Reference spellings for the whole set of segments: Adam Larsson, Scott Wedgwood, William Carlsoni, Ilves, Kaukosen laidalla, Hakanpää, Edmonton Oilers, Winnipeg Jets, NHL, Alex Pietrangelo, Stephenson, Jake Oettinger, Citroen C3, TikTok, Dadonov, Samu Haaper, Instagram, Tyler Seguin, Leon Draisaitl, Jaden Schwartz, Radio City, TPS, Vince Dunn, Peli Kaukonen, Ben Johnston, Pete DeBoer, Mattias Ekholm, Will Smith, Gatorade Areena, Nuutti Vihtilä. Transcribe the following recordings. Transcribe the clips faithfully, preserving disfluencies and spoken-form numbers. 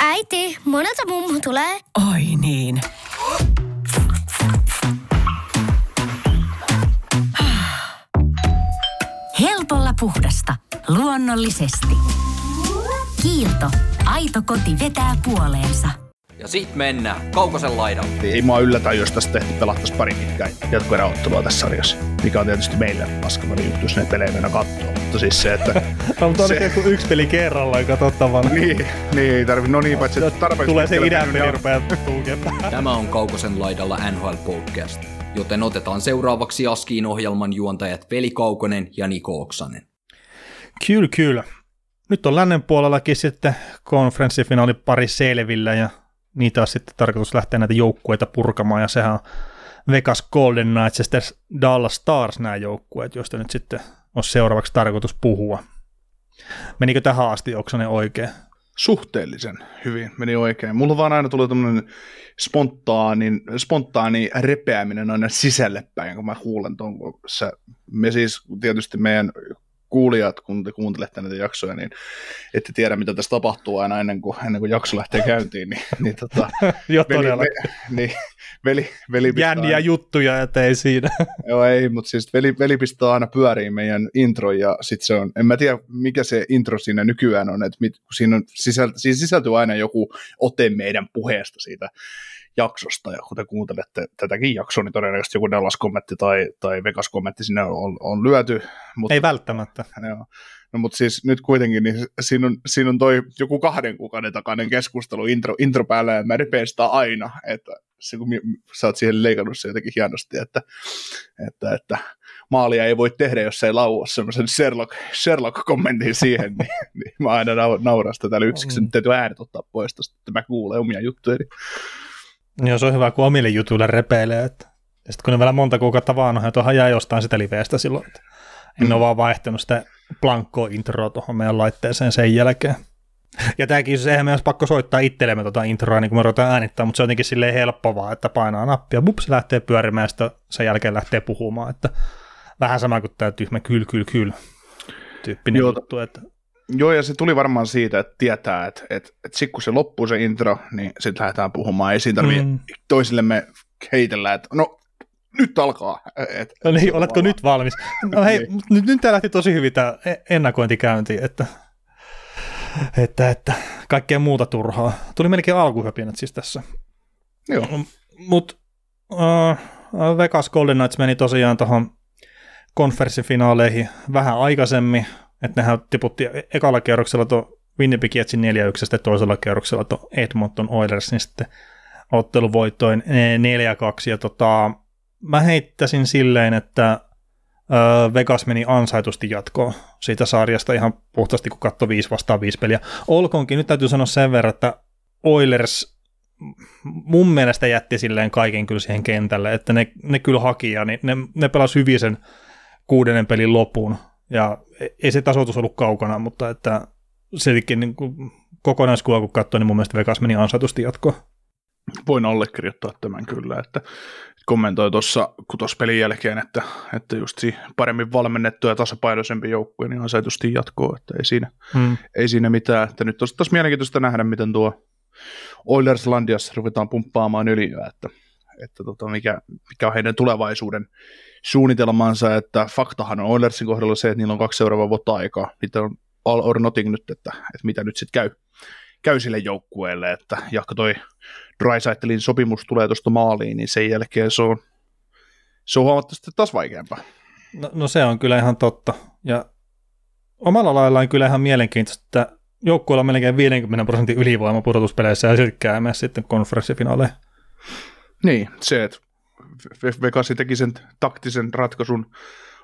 Äiti, monelta mummu tulee. Oi niin. Helpolla puhdasta. Luonnollisesti. Kiilto. Aito koti vetää puoleensa. Ja sit mennään Kaukosen laidalle. Ei mua yllätä, jos tästä tehty pelattaisiin pari pitkään jatkoeräottelua tässä sarjassa. Mikä on tietysti meillä paskamainen juttu, jos ne pelejä mennä kattoo. Mutta siis se, että... no, mutta on se... tietysti yksi peli kerrallaan katsottavana. Niin, niin tarvi... no niin, paitsi tarpeeksi... tulee se idän peli rupeaa tuukemaan. Tämä on Kaukosen laidalla N H L-podcast, joten otetaan seuraavaksi Askiin ohjelman juontajat Peli Kaukonen ja Nico Oksanen. Kyllä, kyllä. Nyt on lännen puolellakin sitten konferenssifinaali pari selvillä ja niitä on sitten tarkoitus lähteä näitä joukkueita purkamaan, ja sehän on Vegas Golden Knights ja Dallas Stars nämä joukkueet, joista nyt sitten on seuraavaksi tarkoitus puhua. Menikö tähän asti, onko ne oikein? Suhteellisen hyvin meni oikein. Mulla vaan aina tulee tämmöinen spontaani, spontaani repeäminen aina sisälle päin, kun mä huulen tuon, kun sä, me siis tietysti meidän... kuulijat, kun te kuuntelette näitä jaksoja, niin ette tiedä, mitä tässä tapahtuu aina ennen kuin, ennen kuin jakso lähtee käyntiin. Niin, niin, tota, jo veli, todella. Ve, niin, veli, veli jänniä aina, juttuja, ettei siinä. Joo, ei, mutta siis veli, veli pistää aina pyöriin meidän intro, ja sitten se on, en mä tiedä, mikä se intro siinä nykyään on, että mit, siinä, on sisältö, siinä sisältyy aina joku ote meidän puheesta siitä jaksosta, ja kun te kuuntelette tätäkin jaksoa, niin todennäköisesti joku Dallas-kommentti tai, tai Vegas-kommentti sinne on, on lyöty. Mutta, ei välttämättä. Joo. No mutta siis nyt kuitenkin, niin siinä on, siinä on toi joku kahden kuukauden takainen keskustelu intro, intro päällä, ja mä ripeen sitä aina, että se, kun sä oot siihen leikannut se jotenkin hienosti, että, että, että maalia ei voi tehdä, jos ei laua semmoisen Sherlock, Sherlock-kommentin siihen, niin, niin mä aina nauraan sitä täällä yksiksi, nyt täytyy äänet ottaa pois tosta, että mä kuulen omia juttuja. Joo, se on hyvä, kun omille jutuille repeilee. Että... sitten kun ne vielä monta kuukautta vaan on, tuohan jää jostain sitä liveestä silloin. Että en ole vaan vaihtanut sitä blankkoa introa tuohon meidän laitteeseen sen jälkeen. Ja tämäkin, siis eihän me olisi pakko soittaa itsellemme tuota introa, niin kuin me ruvetaan äänittämään, mutta se on jotenkin silleen helppovaa, että painaa nappia, bup, se lähtee pyörimään, ja sitten sen jälkeen lähtee puhumaan. Että vähän sama kuin tämä tyhmä kyl, kyl, kyl tyyppinen Joo. juttu, että... Joo, ja se tuli varmaan siitä, että tietää, että, että, että sitten kun se loppuu se intro, niin sitten lähdetään puhumaan. Ei siinä tarvitse mm. toisillemme heitellä, että no nyt alkaa. Et, no niin, oletko vaan. Nyt valmis? No hei, nyt, nyt tämä lähti tosi hyvin tämä ennakointikäynti, että, että, että kaikkea muuta turhaa. Tuli melkein alkuhöpinät siis tässä. Joo. Mutta uh, Vegas Golden Knights meni tosiaan tuohon konferenssifinaaleihin vähän aikaisemmin. Että nehän tiputti ekalla kierroksella tuon Winnipeg Jetsin neljä yksi, ja toisella kierroksella tuon Edmonton Oilersin sitten otteluvoitoin neljä kaksi. Ja tota, mä heittäisin silleen, että Vegas meni ansaitusti jatkoon siitä sarjasta ihan puhtaasti, kun katsoi viisi vastaan viisi peliä. Olkoonkin, nyt täytyy sanoa sen verran, että Oilers mun mielestä jätti silleen kaiken kyllä siihen kentälle, että ne, ne kyllä haki, ja niin ne, ne pelasi hyvin sen kuudennen pelin lopuun. Ja ei se tasoitus ollut kaukana, mutta että siltikin niin kokonaiskuva kun katsoi, niin mun mielestä Vegas meni ansaitusti jatkoon. Voin allekirjoittaa tämän kyllä, että kommentoi tuossa kutospelin jälkeen, että, että just paremmin valmennettu ja tasapainoisempi joukkue, niin ansaitusti jatkoon, että ei siinä, hmm. ei siinä mitään. Että nyt olisi taas mielenkiintoista nähdä, miten tuo Oilerslandiassa ruvetaan pumppaamaan öljyä, että, että tota, mikä, mikä on heidän tulevaisuuden suunnitelmansa, että faktahan on Oilersin kohdalla se, että niillä on kaksi seuraavaa vuotta aikaa. Niitä on all or nothing nyt, että, että mitä nyt sitten käy, käy sille joukkueelle, että jahka toi Draisaitlin sopimus tulee tuosta maaliin, niin sen jälkeen se on, se on huomattavasti taas vaikeampaa. No, no se on kyllä ihan totta, ja omalla laillaan kyllä ihan mielenkiintoista, että joukkueella on melkein viidenkymmenen prosentin ylivoima pudotuspeleissä ja siltkään mene sitten konferenssifinaaleen. Niin, se, että Vegasi teki sen taktisen ratkaisun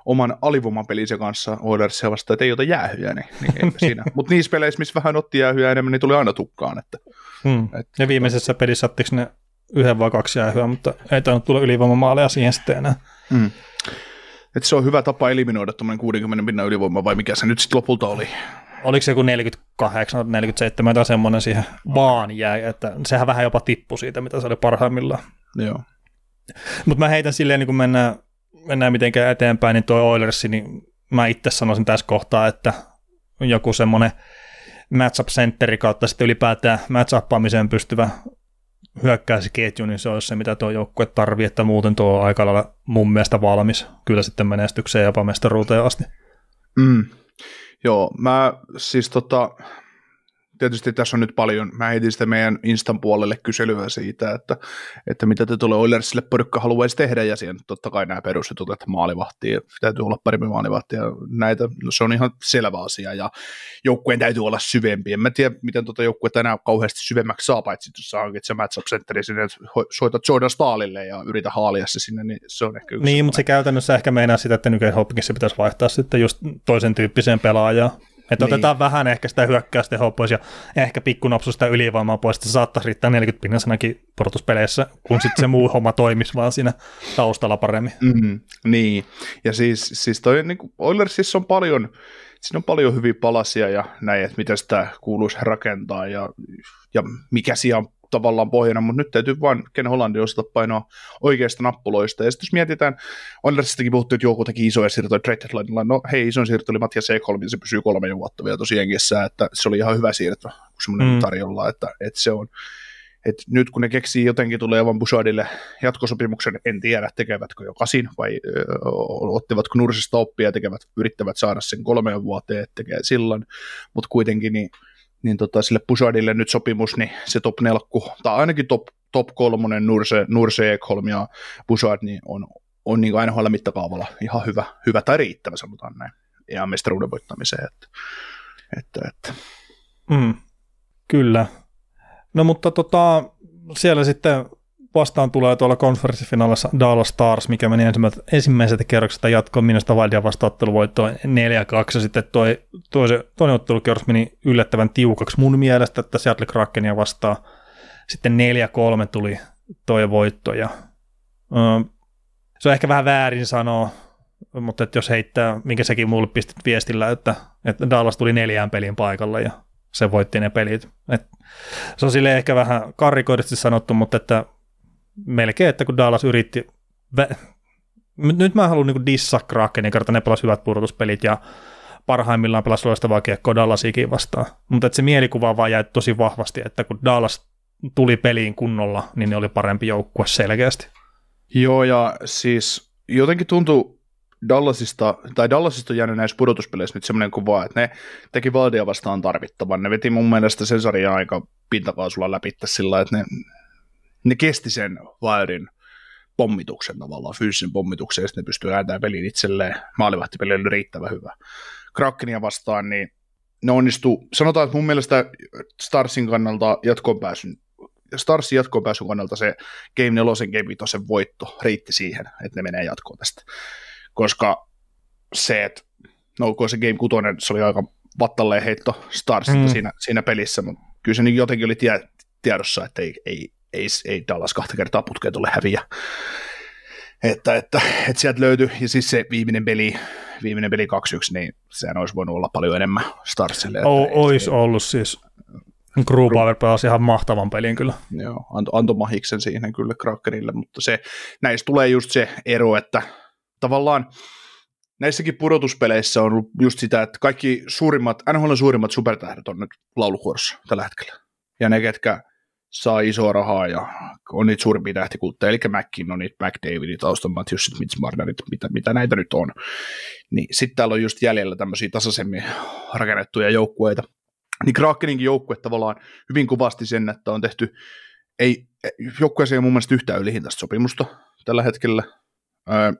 oman alivoimapelinsa kanssa Oilersia vastaan, että ei ota jäähyjä, niin, niin siinä. Mutta niissä peleissä, missä vähän otti jäähyjä enemmän, niin tuli aina tukkaan. Että, hmm. että, ja viimeisessä pelissä ottiko ne yhden vai kaksi jäähyä, mutta ei tainnut tulla ylivoimamaaleja siihen sitten enää. Hmm. Että se on hyvä tapa eliminoida tuommoinen kuudenkymmenen pinnan ylivoima, vai mikä se nyt sitten lopulta oli? Oliko se joku neljäkymmentäkahdeksan neljäkymmentäseitsemän tai semmoinen siihen vaan jäi, että sehän vähän jopa tippui siitä, mitä se oli parhaimmillaan. Joo. Mutta mä heitän silleen, niin kun mennään, mennään mitenkään eteenpäin, niin tuo Oilersi, niin mä itse sanoisin tässä kohtaa, että joku semmoinen matchup-sentteri kautta sitten ylipäätään matchappaamiseen pystyvä hyökkäysketju, niin se on se, mitä tuo joukkue tarvii, että muuten tuo on aika lailla mun mielestä valmis kyllä sitten menestykseen jopa mestaruuteen asti. Mm. Joo, mä siis tota, tietysti tässä on nyt paljon, mä heitin sitä meidän Instan puolelle kyselyä siitä, että, että mitä te tulee Oilersille porukka haluaisi tehdä, ja siihen totta kai nämä perusjutut, että maalivahtia, täytyy olla paremmin maalivahtia, näitä, no se on ihan selvä asia, ja joukkueen täytyy olla syvempi, en mä tiedä, miten tuota joukkuetta enää kauheasti syvemmäksi saa, paitsi jos sä hankit se match-up-sentteri sinne, soita Jordan Staalille ja yritä haalia se sinne, niin se on ehkä yksi. Niin, mutta se käytännössä ehkä meinaa sitä, että nykyään Hopkinsissa pitäisi vaihtaa sitten just toisen tyyppiseen pelaajaan. Että niin. Otetaan vähän ehkä sitä hyökkäystehoa pois ja ehkä pikkunopsu sitä ylivoimaa pois, että se saattaisi riittää neljäkymmentäpinnasenakin pudotuspeleissä, kun sitten se muu homma toimisi vaan siinä taustalla paremmin. Mm-hmm. Niin, ja siis, siis toi niin kuin Oilersissa on paljon, siinä on paljon hyviä palasia ja näin, että miten sitä kuuluisi rakentaa ja, ja mikä siellä on tavallaan pohjana, mutta nyt täytyy vain Ken Hollandin osata painoa oikeista nappuloista. Ja sitten jos mietitään, Oilersistakin puhuttiin, että joku teki isoja siirtoja trade deadlinella. No hei, isoin siirto oli Mattias Ekholm, se pysyy kolme vuotta vielä tosi jengissä, että se oli ihan hyvä siirto, kun semmoinen mm. tarjolla, että, että se on. Että nyt kun ne keksii jotenkin tulee vaan Bouchardille jatkosopimuksen, en tiedä tekevätkö jo kasin vai ö, ottivatko Nursista oppia ja tekevät, yrittävät saada sen kolmeen vuoteen, tekee silloin, mutta kuitenkin niin niin tota, sille Bouchardille nyt sopimus, niin se top nelkku, tai ainakin top, top kolmonen, Nurse, Nurse, Ekholm ja Bouchard, niin on, on niin aina huolella mittakaavalla ihan hyvä, hyvä tai riittävä, sanotaan näin, ja mestaruuden voittamiseen. Että, että, että. Mm, kyllä. No mutta tota, siellä sitten vastaan tulee tuolla konferenssifinaalissa Dallas Stars, mikä meni ensimmäiset, ensimmäiset kerroksesta jatkoon Minnesota Wildia vastaotteluvoittoon neljä kaksi, ja sitten toi, toi se, toinen ottelukierros meni yllättävän tiukaksi mun mielestä, että Seattle Krakenia vastaan sitten neljä kolme tuli toi voitto, ja um, se on ehkä vähän väärin sanoa, mutta että jos heittää, minkä sekin mulle pistit viestillä, että, että Dallas tuli neljään pelin paikalla, ja se voitti ne pelit. Et, se on silleen ehkä vähän karrikoidusti sanottu, mutta että melkein, että kun Dallas yritti, vä- nyt mä haluan niinku dissaa Krakenin, kertaa ne pelasivat hyvät pudotuspelit ja parhaimmillaan pelasivat loistavaa kiekkoa Dallasiakin vastaan, mutta se mielikuva vaan jäi tosi vahvasti, että kun Dallas tuli peliin kunnolla, niin ne oli parempi joukkue selkeästi. Joo, ja siis jotenkin tuntuu Dallasista, tai Dallasista on jäänyt näissä pudotuspeleissä nyt semmoinen kuva, että ne teki Valdia vastaan tarvittavan, ne veti mun mielestä sen sarjan aika pintakaasulla läpi sillä, että ne Ne kesti sen Wildin pommituksen tavallaan, fyysisen pommituksen, ja sitten ne pystyy ääntämään pelin itselleen. Maalivahtipeli oli riittävän hyvä. Krakenia vastaan, niin ne onnistuu. Sanotaan, että mun mielestä Starsin kannalta jatkoon pääsyn, Starsin jatkoon pääsyn kannalta se Game nelosen, Game vitosen voitto riitti siihen, että ne menee jatkoon tästä. Koska se, että no kun se Game kutonen, se oli aika vattalleen heitto Starsilta mm. siinä, siinä pelissä, mutta kyllä se jotenkin oli tie, tiedossa, että ei, ei Ei, ei Dallas kahta kertaa putkeen tule häviä, että, että, että sieltä löytyi, ja siis se viimeinen peli, viimeinen peli kaksi yksi, niin sehän olisi voinut olla paljon enemmän Starsille. O, olisi ei, ollut siis, Crew Power pelasi ihan mahtavan pelin kyllä. Joo, antoi anto mahiksen siihen kyllä Krakenille, mutta se, näissä tulee just se ero, että tavallaan näissäkin pudotuspeleissä on ollut just sitä, että kaikki suurimmat, N H L suurimmat supertähdet on nyt laulukuorossa tällä hetkellä, ja ne ketkä saa isoa rahaa ja on niitä suurimpia tähtikultteja, eli McKinnonit, McDavidit, Austin Matthewsit, Mitch Marnerit, mitä, mitä näitä nyt on. Niin sitten täällä on just jäljellä tämmöisiä tasaisemmin rakennettuja joukkueita. Niin Krakeninkin joukkue tavallaan hyvin kuvasti sen, että on tehty, ei, joukkueeseen ei ole mun mielestä yhtään ylihintaista sopimusta tällä hetkellä. Öö,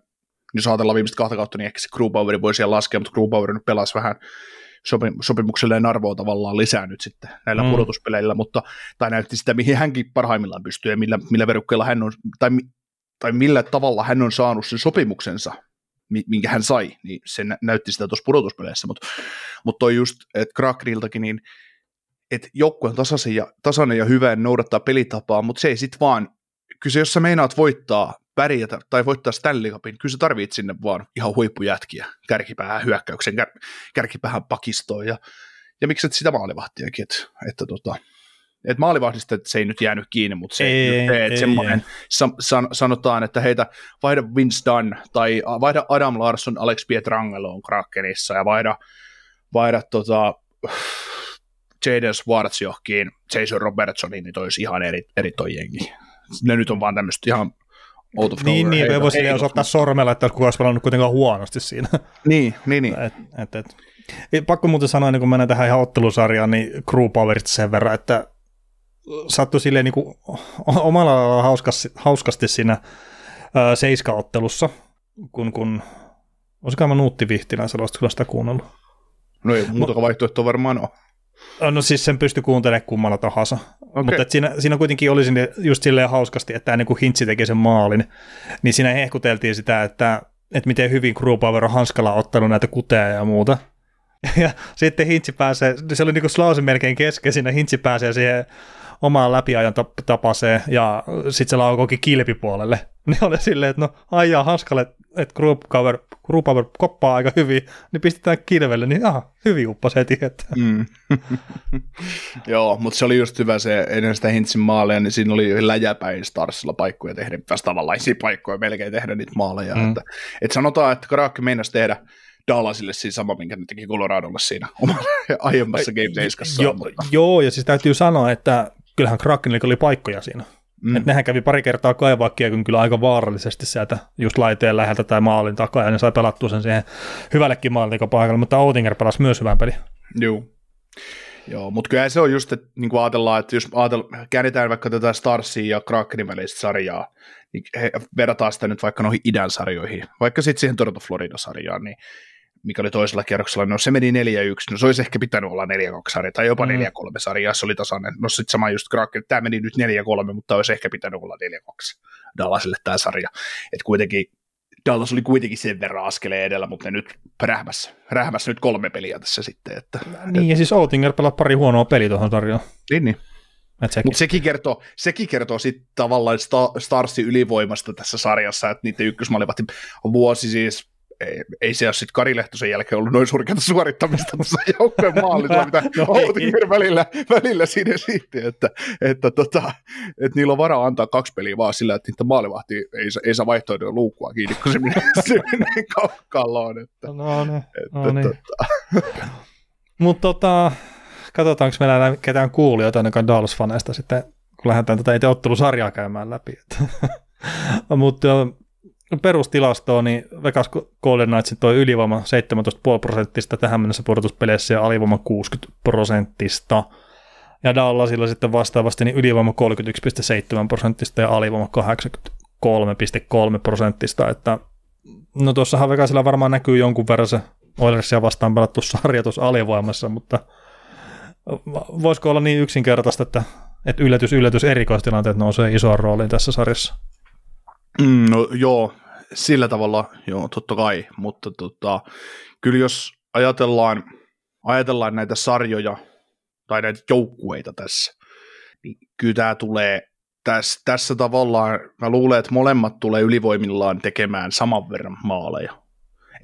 jos ajatellaan viimeistä kahta kautta, niin ehkä se Crew Poweri voi siellä laskea, mutta Crew Poweri nyt pelasi vähän sopimukselleen arvoa tavallaan lisää nyt sitten näillä mm. pudotuspeleillä, mutta tai näytti sitä, mihin hänkin parhaimmillaan pystyy ja millä, millä verukkeilla hän on, tai, tai millä tavalla hän on saanut sen sopimuksensa, minkä hän sai, niin se näytti sitä tuossa pudotuspeleissä, mutta mut toi just, että Krakeniltakin, niin että joukkue on tasainen ja, tasainen ja hyvä ja noudattaa pelitapaa, mutta se ei sit vaan, kyllä se, jos sä meinaat voittaa, pärjätä tai voittaa Stanley Cupin, kyllä sä tarvitset sinne vaan ihan huippujätkiä, kärkipäähän hyökkäyksen, kär, kärkipäähän pakistoon, ja, ja miksi et sitä maalivahtiakin, että, että, tota, että maalivahdista että se ei nyt jäänyt kiinni, mutta se ei, ei, ei, ei semmoinen, san, san, sanotaan, että heitä vaihda Vince Dunn, tai vaihda Adam Larsson, Alex Pietrangelo on Krakenissa, ja vaihda vaihdat tota, Jaden Schwartz johonkin Jason Robertsoniin, niin toi olisi ihan eri, eri toi jengi. Ne nyt on vaan tämmöistä ihan out of niin, niin, me voisin edes ottaa sormella, että kuka olisi pelannut kuitenkaan huonosti siinä. Niin, niin, niin. Et, et, et. Pakko muuten sanoa, ennen kuin mennään tähän ihan ottelusarjaan, niin Crew Powerista sen verran, että sattui silleen niin kuin omalla hauskas, hauskasti siinä ää, seiska-ottelussa, kun, kun olisikohan mä Nuutti Vihtilän sellaista kyllä sitä kuunnellut. No ei, muutakaan vaihtoehtoa varmaan on. No siis sen pystyi kuuntelemaan kummalla tahansa, okay. Mutta siinä, siinä kuitenkin oli just silleen hauskasti, että niin kuin Hintsi teki sen maalin, niin siinä hehkuteltiin sitä, että, että miten hyvin Crew Power on hanskalla ottanut näitä kuteja ja muuta. Ja sitten Hintsi pääsee, se oli niin kuin slause melkein kesken siinä, Hintsi pääsee siihen omaan läpiajan tapaseen, ja sitten se laukoikin kilpipuolelle. Niin oli silleen, että no ajaa hanskalle, että Group Power, Group Power koppaa aika hyvin, niin pistetään kilvelle, niin aha, hyvin uppas heti. Mm. Joo, mutta se oli just hyvä se, ennen sitä Hintsin maaleja, niin siinä oli läjäpäin Starsilla paikkoja tehdä, pääsi tavallaisia paikkoja melkein tehdä niitä maaleja. Mm. Että, että sanotaan, että Kraken meinasi tehdä Dallasille siinä sama, minkä ne teki Coloradolle siinä omassa aiemmassa Game seitsemässä. Jo, joo, ja siis täytyy sanoa, että kyllähän Krakenilla oli paikkoja siinä. Mm. Että nehän kävi pari kertaa kaivaa kiekon kyllä aika vaarallisesti sieltä just laiteen läheltä tai maalin takaa, ja ne sai pelattua sen siihen hyvällekin maalintekopaikalle, mutta Oettinger pelasi myös hyvän pelin. Joo. Joo, mutta kyllä se on just, että niin kuin ajatellaan, että jos ajatellaan, käännetään vaikka tätä Starsia ja Krakenin välistä sarjaa, niin he verrataan sitä nyt vaikka noihin idän sarjoihin, vaikka sitten siihen Toronto Florida-sarjaan, niin mikä oli toisella kierroksella, no se meni neljä yksi, no se olisi ehkä pitänyt olla neljä kaksi sarja, tai jopa mm. neljä kolme sarja, se oli tasainen, no sitten sama just Kraken, tämä meni nyt neljä kolme, mutta olisi ehkä pitänyt olla neljä kaksi Dallasille tämä sarja, että kuitenkin Dallas oli kuitenkin sen verran askeleen edellä, mutta ne nyt rähmässä, rähmässä nyt kolme peliä tässä sitten. Että, niin, et... ja siis Oettinger pelaa pari huonoa peliä tuohon sarjaan. Niin, niin. Sekin. Mutta sekin kertoo, sekin kertoo sitten tavallaan sta- Starsin ylivoimasta tässä sarjassa, että niiden ykkösmaalivahti vuosi siis, ei, ei se ole sitten Kari Lehtosen jälkeen ollut noin surkeata suorittamista tuossa joukkojen maalilla, mitä no, Oettinger välillä, välillä siinä sitten, että, että, tota, että niillä on varaa antaa kaksi peliä vaan sillä, että niitä maalivahtia ei, ei saa vaihtoehtoja luukkua kiinni, kun se menee, menee kaukaloon. Että, no niin, että, no niin. Tota. Mutta tota, katsotaanko meillä ketään kuulijoita ainakaan Dallas-faneista sitten, kun lähdetään tätä itse ottelusarjaa käymään läpi. Mutta perustilastoon, niin Vegas Golden Knightsin toi ylivoima seitsemäntoista pilkku viisi prosenttista tähän mennessä pudotuspeleissä ja alivoima kuusikymmentä prosenttista. Ja Dallasilla sitten vastaavasti niin ylivoima kolmekymmentäyksi pilkku seitsemän prosenttista ja alivoima kahdeksankymmentäkolme pilkku kolme prosenttista. Että, no tuossahan Vegasilla varmaan näkyy jonkun verran se Oilersia vastaan pelattu sarja tuossa alivoimassa, mutta voisiko olla niin yksinkertaista, että, että yllätys, yllätys, erikoistilanteet nousee isoon rooliin tässä sarjassa? Mm, no joo, sillä tavalla, joo, totta kai, mutta tota, kyllä jos ajatellaan, ajatellaan näitä sarjoja tai näitä joukkueita tässä, niin kyllä tämä tulee tässä, tässä tavallaan, mä luulen, että molemmat tulee ylivoimillaan tekemään saman verran maaleja.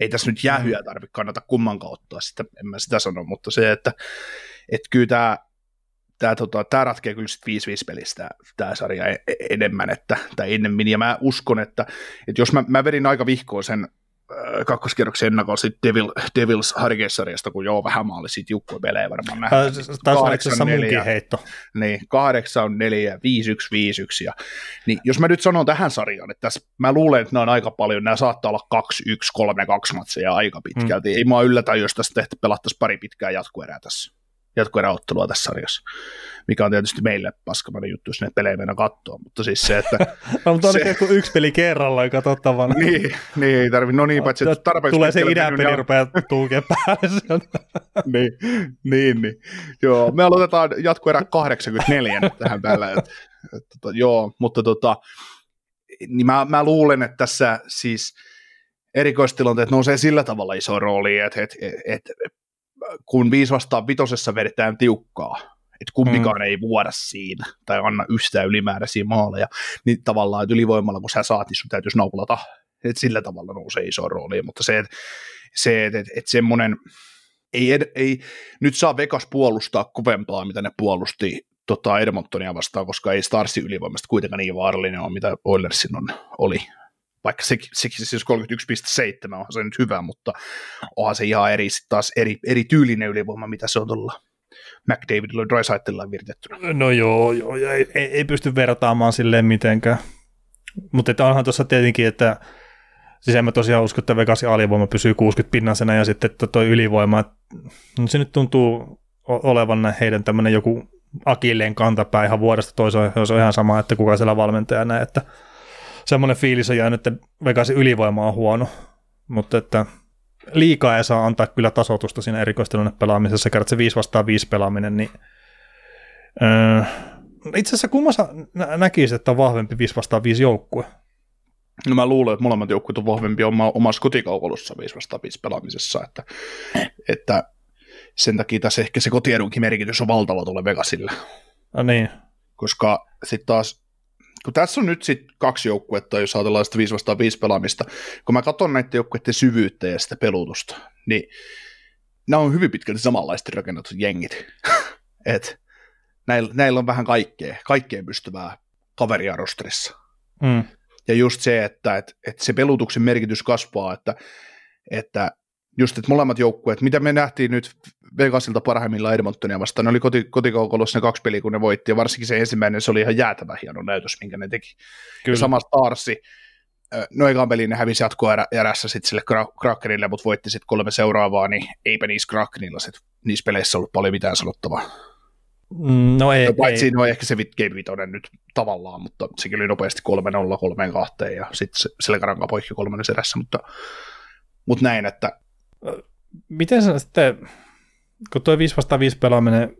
Ei tässä nyt jäähyä tarvitse kannata kummankaan ottaa, sitä, en mä sitä sano, mutta se, että et kyllä tämä Tämä, tota, tämä ratkee kyllä sitten viisi viisi pelistä tämä sarja enemmän, että, tai ennemmin, ja mä uskon, että, että jos mä, mä vedin aika vihkoon sen äh, kakkoskierroksen ennakoon sitten Devil, Devils Hurricanes-sarjasta, kun joo, vähän maali siitä jukkoja pelejä varmaan nähdään. Tässä on itse asiassa munkin heitto. Niin, kahdeksan neljä, viisi yksi, viisi yksi, ja niin, jos mä nyt sanon tähän sarjaan, että tässä, mä luulen, että nämä on aika paljon, nämä saattaa olla kaksi yksi, kolme kaksi matseja aika pitkälti, mm. ei mua yllätä, jos tästä pelattaisiin pari pitkää jatkoerää tässä. jatkoeräottelua tässä sarjassa, mikä on tietysti meille paskamainen juttu, jos ne pelejä mennään katsoa, mutta siis se, että... no, mutta on se... ehkä yksi peli kerrallaan katsottavana. niin, niin, ei tarvitse, no niin, paitsi että tarpeeksi... Tulee se idän peli, rupeaa tuukeen päälle sieltä. niin, niin, niin, joo, me aloitetaan jatkoerä kahdeksankymmentäneljä tähän päällä, että, että, joo, mutta tota, niin mä, mä luulen, että tässä siis erikoistilanteet nousee sillä tavalla iso rooli, että... Et, et, kun viisi vastaan vitosessa vedetään tiukkaa, että kumpikaan mm. ei vuoda siinä, tai anna yhtään ylimääräisiä maaleja, niin tavallaan, että ylivoimalla, kun sä saat, niin sun täytyisi naulata, että sillä tavalla nousee iso rooli, mutta se, että se, et, et, et semmoinen, ei, ei nyt saa Vegas puolustaa kovempaa, mitä ne puolusti tota Edmontonia vastaan, koska ei Starsin ylivoimasta kuitenkaan niin vaarallinen ole, mitä Oilersin on, oli. vaikka se, sekin siis kolmekymmentäyksi pilkku seitsemän on se nyt hyvä, mutta onhan se ihan eri, taas eri, eri tyylinen ylivoima, mitä se on tuolla McDavidilla ja Draisaitlilla virtettynä. No joo, joo ei, ei, ei pysty vertaamaan silleen mitenkään. Mutta onhan tuossa tietenkin, että siis en mä tosiaan usko, että Vegasin alivoima pysyy kuusikymmentä pinnasena ja sitten tuo ylivoima, no se nyt tuntuu olevan heidän tämmöinen joku akilleen kantapää ihan vuodesta toiseen, jos on ihan sama, että kuka siellä valmentajana, että semmoinen fiilis on jäänyt, että Vegasin ylivoima on huono, mutta että liikaa ei saa antaa kyllä tasoitusta siinä erikoistilanne pelaamisessa, kerrot se viisi vastaan viisi pelaaminen, niin öö, itse asiassa kummassa nä- näkisi, että on vahvempi viisi vastaan viisi joukkue? No mä luulen, että molemmat joukkueet on vahvempia omassa kotikaukolossa viisi vastaan viisi pelaamisessa, että, että sen takia tässä ehkä se kotiedunkin merkitys on valtava tuolle Vegasille. No niin. Koska sitten taas, kun tässä on nyt sitten kaksi joukkuetta, jos ajatellaan sitä viisi vastaan viisi pelaamista, kun mä katson näiden joukkueiden syvyyttä ja sitä pelutusta, niin nämä on hyvin pitkälti samanlaisesti rakennetut jengit. Et näillä, näillä on vähän kaikkea, kaikkeen pystyvää kaveria rosterissa. Mm. Ja just se, että et, et se pelutuksen merkitys kasvaa, että, että just, että molemmat joukkueet, mitä me nähtiin nyt Vegasilta parhaimmillaan Edmontonia vastaan, ne oli koti, kotikaukolossa ne kaksi peliä, kun ne voitti, ja varsinkin se ensimmäinen, se oli ihan jäätävä hieno näytös, minkä ne teki. Kyllä. Sama Starsi, no ekaan peliin ne hävisi jatkoerässä sitten sille Krakenille, mutta voitti sitten kolme seuraavaa, niin eipä niissä Krakenilla sit, niissä peleissä ollut paljon mitään sanottavaa. No ei. Paitsi no ehkä se game vitonen nyt tavallaan, mutta sekin oli nopeasti kolme nolla, kolme kaksi ja sitten selkäranka poikki kolmannessa erässä, mutta, mutta näin, että miten se sitten, kun tuo viisi vastaan viisi pelaaminen,